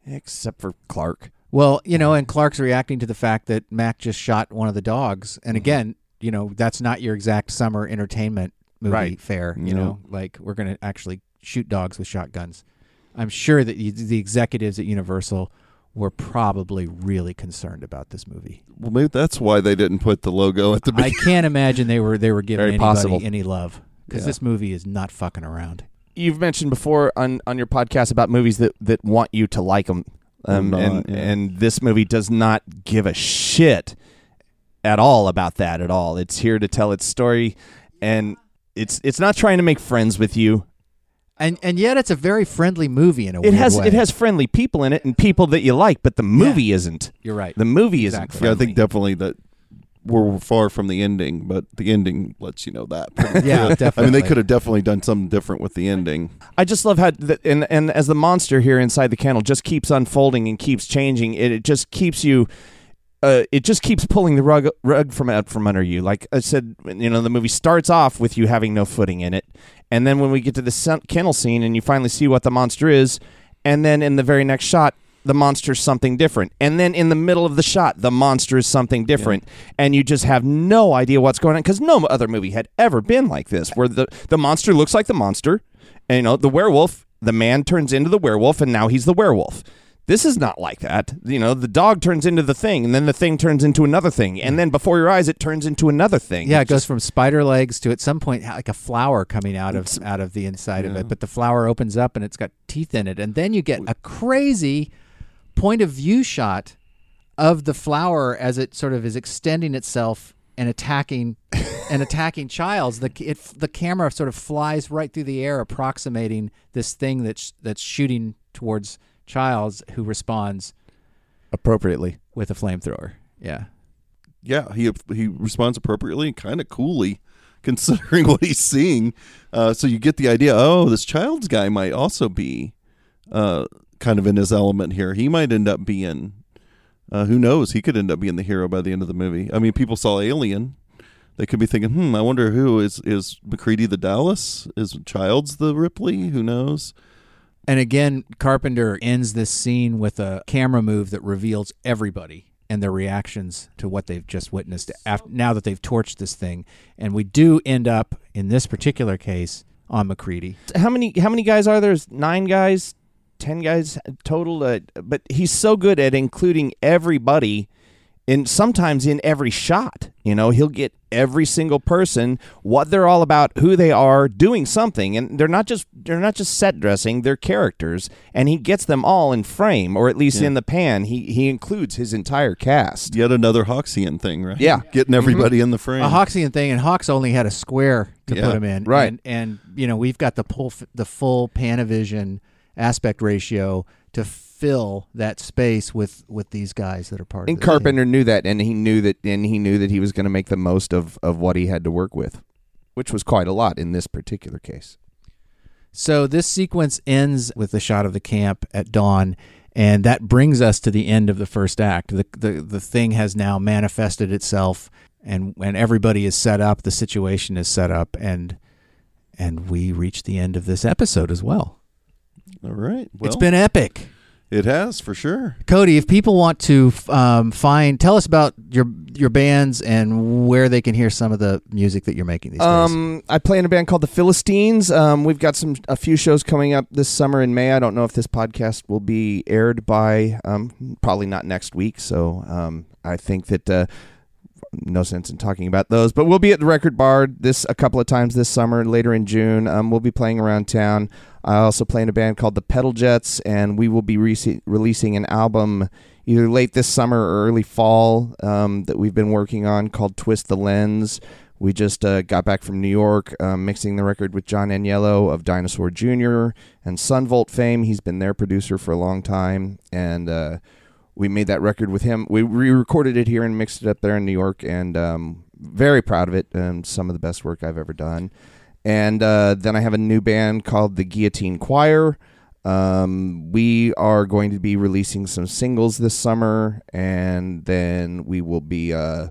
except for Clark. Well, you know, and Clark's reacting to the fact that Mac just shot one of the dogs. And again, you know, that's not your exact summer entertainment movie right. fare. You no. know, like we're going to actually shoot dogs with shotguns. I'm sure that the executives at Universal were probably really concerned about this movie. Well, maybe that's why they didn't put the logo at the beginning. I can't imagine they were they were giving anybody possible. any love because yeah. this movie is not fucking around. You've mentioned before on, on your podcast about movies that, that want you to like them, um, not, and yeah. and this movie does not give a shit at all about that at all. It's here to tell its story, and it's it's not trying to make friends with you. And and yet it's a very friendly movie in a weird way. It has it has friendly people in it and people that you like, but the movie yeah. isn't. You're right. The movie exactly. isn't friendly. Yeah, I think definitely that we're far from the ending, but the ending lets you know that. Yeah, definitely. I mean, they could have definitely done something different with the ending. I just love how, the, and, and as the monster here inside the kennel just keeps unfolding and keeps changing, it, it just keeps you... Uh, it just keeps pulling the rug rug from out from under you. Like I said, you know, the movie starts off with you having no footing in it, and then when we get to the sen- kennel scene and you finally see what the monster is, and then in the very next shot, the monster's something different, and then in the middle of the shot, the monster is something different, yeah. and you just have no idea what's going on because no other movie had ever been like this, where the the monster looks like the monster, and you know, the werewolf, the man turns into the werewolf, and now he's the werewolf. This is not like that. You know, the dog turns into the thing, and then the thing turns into another thing, and then before your eyes, it turns into another thing. Yeah, it goes from spider legs to, at some point, like a flower coming out of out of the inside yeah. of it, but the flower opens up, and it's got teeth in it, and then you get a crazy point of view shot of the flower as it sort of is extending itself and attacking and attacking Childs. The it, the camera sort of flies right through the air, approximating this thing that's that's shooting towards Childs, who responds appropriately with a flamethrower. Yeah, yeah, he he responds appropriately and kind of coolly, considering what he's seeing. Uh, so you get the idea. Oh, this Childs guy might also be uh, kind of in his element here. He might end up being, uh, who knows? He could end up being the hero by the end of the movie. I mean, people saw Alien. They could be thinking, hmm, I wonder who is is McCready the Dallas? Is Childs the Ripley? Who knows? And again, Carpenter ends this scene with a camera move that reveals everybody and their reactions to what they've just witnessed after, now that they've torched this thing. And we do end up, in this particular case, on McCready. How many how many guys are there? There's nine guys, ten guys total. Uh, but he's so good at including everybody, and sometimes in every shot. You know, he'll get every single person, what they're all about, who they are, doing something. And they're not just they're not just set dressing, they're characters. And he gets them all in frame, or at least yeah. in the pan. He he includes his entire cast. Yet another Hawksian thing, right? Yeah. Getting everybody mm-hmm. in the frame. A Hawksian thing, and Hawks only had a square to yeah. put him in. Right. And, and, you know, we've got the, pull, the full Panavision aspect ratio to fill that space with, with these guys that are part and of it. And Carpenter thing. knew that, and he knew that, and he knew that he was going to make the most of, of what he had to work with, which was quite a lot in this particular case. So this sequence ends with a shot of the camp at dawn, and that brings us to the end of the first act. The the, the thing has now manifested itself, and and everybody is set up, the situation is set up, and and we reach the end of this episode as well. All right. Well, it's been epic. It has, for sure. Cody, if people want to um, find, tell us about your your bands and where they can hear some of the music that you're making these um, days. I play in a band called The Philistines. Um, we've got some a few shows coming up this summer in May. I don't know if this podcast will be aired by, um, probably not next week. So um, I think that uh, no sense in talking about those. But we'll be at the Record Bar this a couple of times this summer, later in June. Um, we'll be playing around town. I also play in a band called the Pedal Jets, and we will be re- releasing an album either late this summer or early fall um, that we've been working on called Twist the Lens. We just uh, got back from New York, um, mixing the record with John Aniello of Dinosaur Junior and Sunvolt fame. He's been their producer for a long time, and uh, we made that record with him. We re-recorded it here and mixed it up there in New York, and um, very proud of it, and some of the best work I've ever done. And uh, then I have a new band called the Guillotine Choir. Um, we are going to be releasing some singles this summer, and then we will be uh,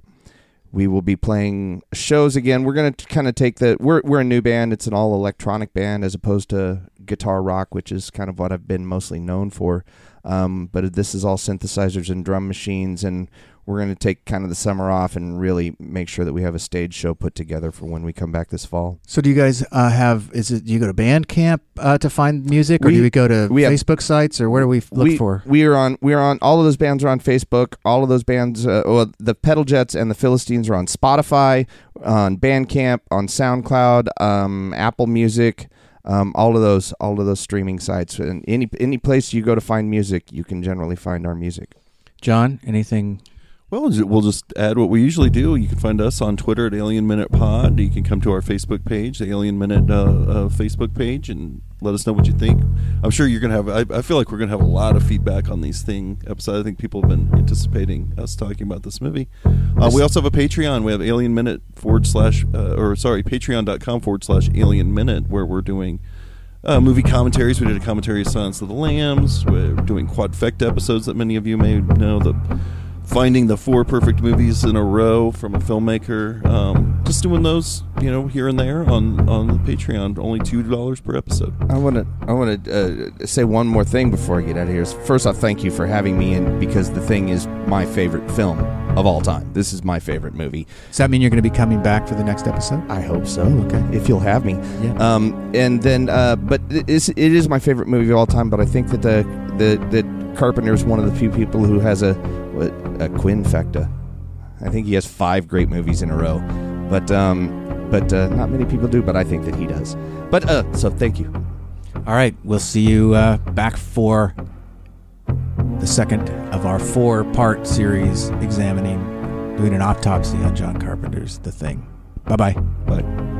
we will be playing shows again. We're going to kind of take the we're we're a new band. It's an all electronic band as opposed to guitar rock, which is kind of what I've been mostly known for. Um, but this is all synthesizers and drum machines, and we're going to take kind of the summer off and really make sure that we have a stage show put together for when we come back this fall. So do you guys uh, have, is it, do you go to Bandcamp uh, to find music, or we, do we go to we Facebook have, sites, or where do we look we, for? We are on, we are on, all of those bands are on Facebook. All of those bands, uh, well, the Pedal Jets and the Philistines are on Spotify, on Bandcamp, on SoundCloud, um, Apple Music. Um, all of those, all of those streaming sites, and any any place you go to find music, you can generally find our music. John, anything? Well, we'll just add what we usually do. You can find us on Twitter at Alien Minute Pod. You can come to our Facebook page, the Alien Minute uh, uh, Facebook page, and let us know what you think. I'm sure you're going to have, I, I feel like we're going to have a lot of feedback on these Thing episodes. I think people have been anticipating us talking about this movie. Uh, we also have a Patreon. We have Alien Minute forward slash, uh, or sorry, patreon.com forward slash Alien Minute, where we're doing Uh, movie commentaries. We did a commentary of Silence of the Lambs. We're doing quadfecta episodes that many of you may know. The finding the four perfect movies in a row from a filmmaker. Um, just doing those, you know, here and there on, on the Patreon. Only two dollars per episode. I want to I want to uh, say one more thing before I get out of here. First off, thank you for having me in, because The Thing is my favorite film of all time. This is my favorite movie. Does that mean you're going to be coming back for the next episode? I hope so. Oh, okay. If you'll have me. Yeah. Um, and then, uh, but it is, it is my favorite movie of all time, but I think that the, the, that Carpenter is one of the few people who has a, a, a quinfecta. I think he has five great movies in a row, but, um, but uh, not many people do, but I think that he does. But, uh, so thank you. All right. We'll see you uh, back for the second of our four-part series examining, doing an autopsy on John Carpenter's The Thing. Bye-bye. Bye.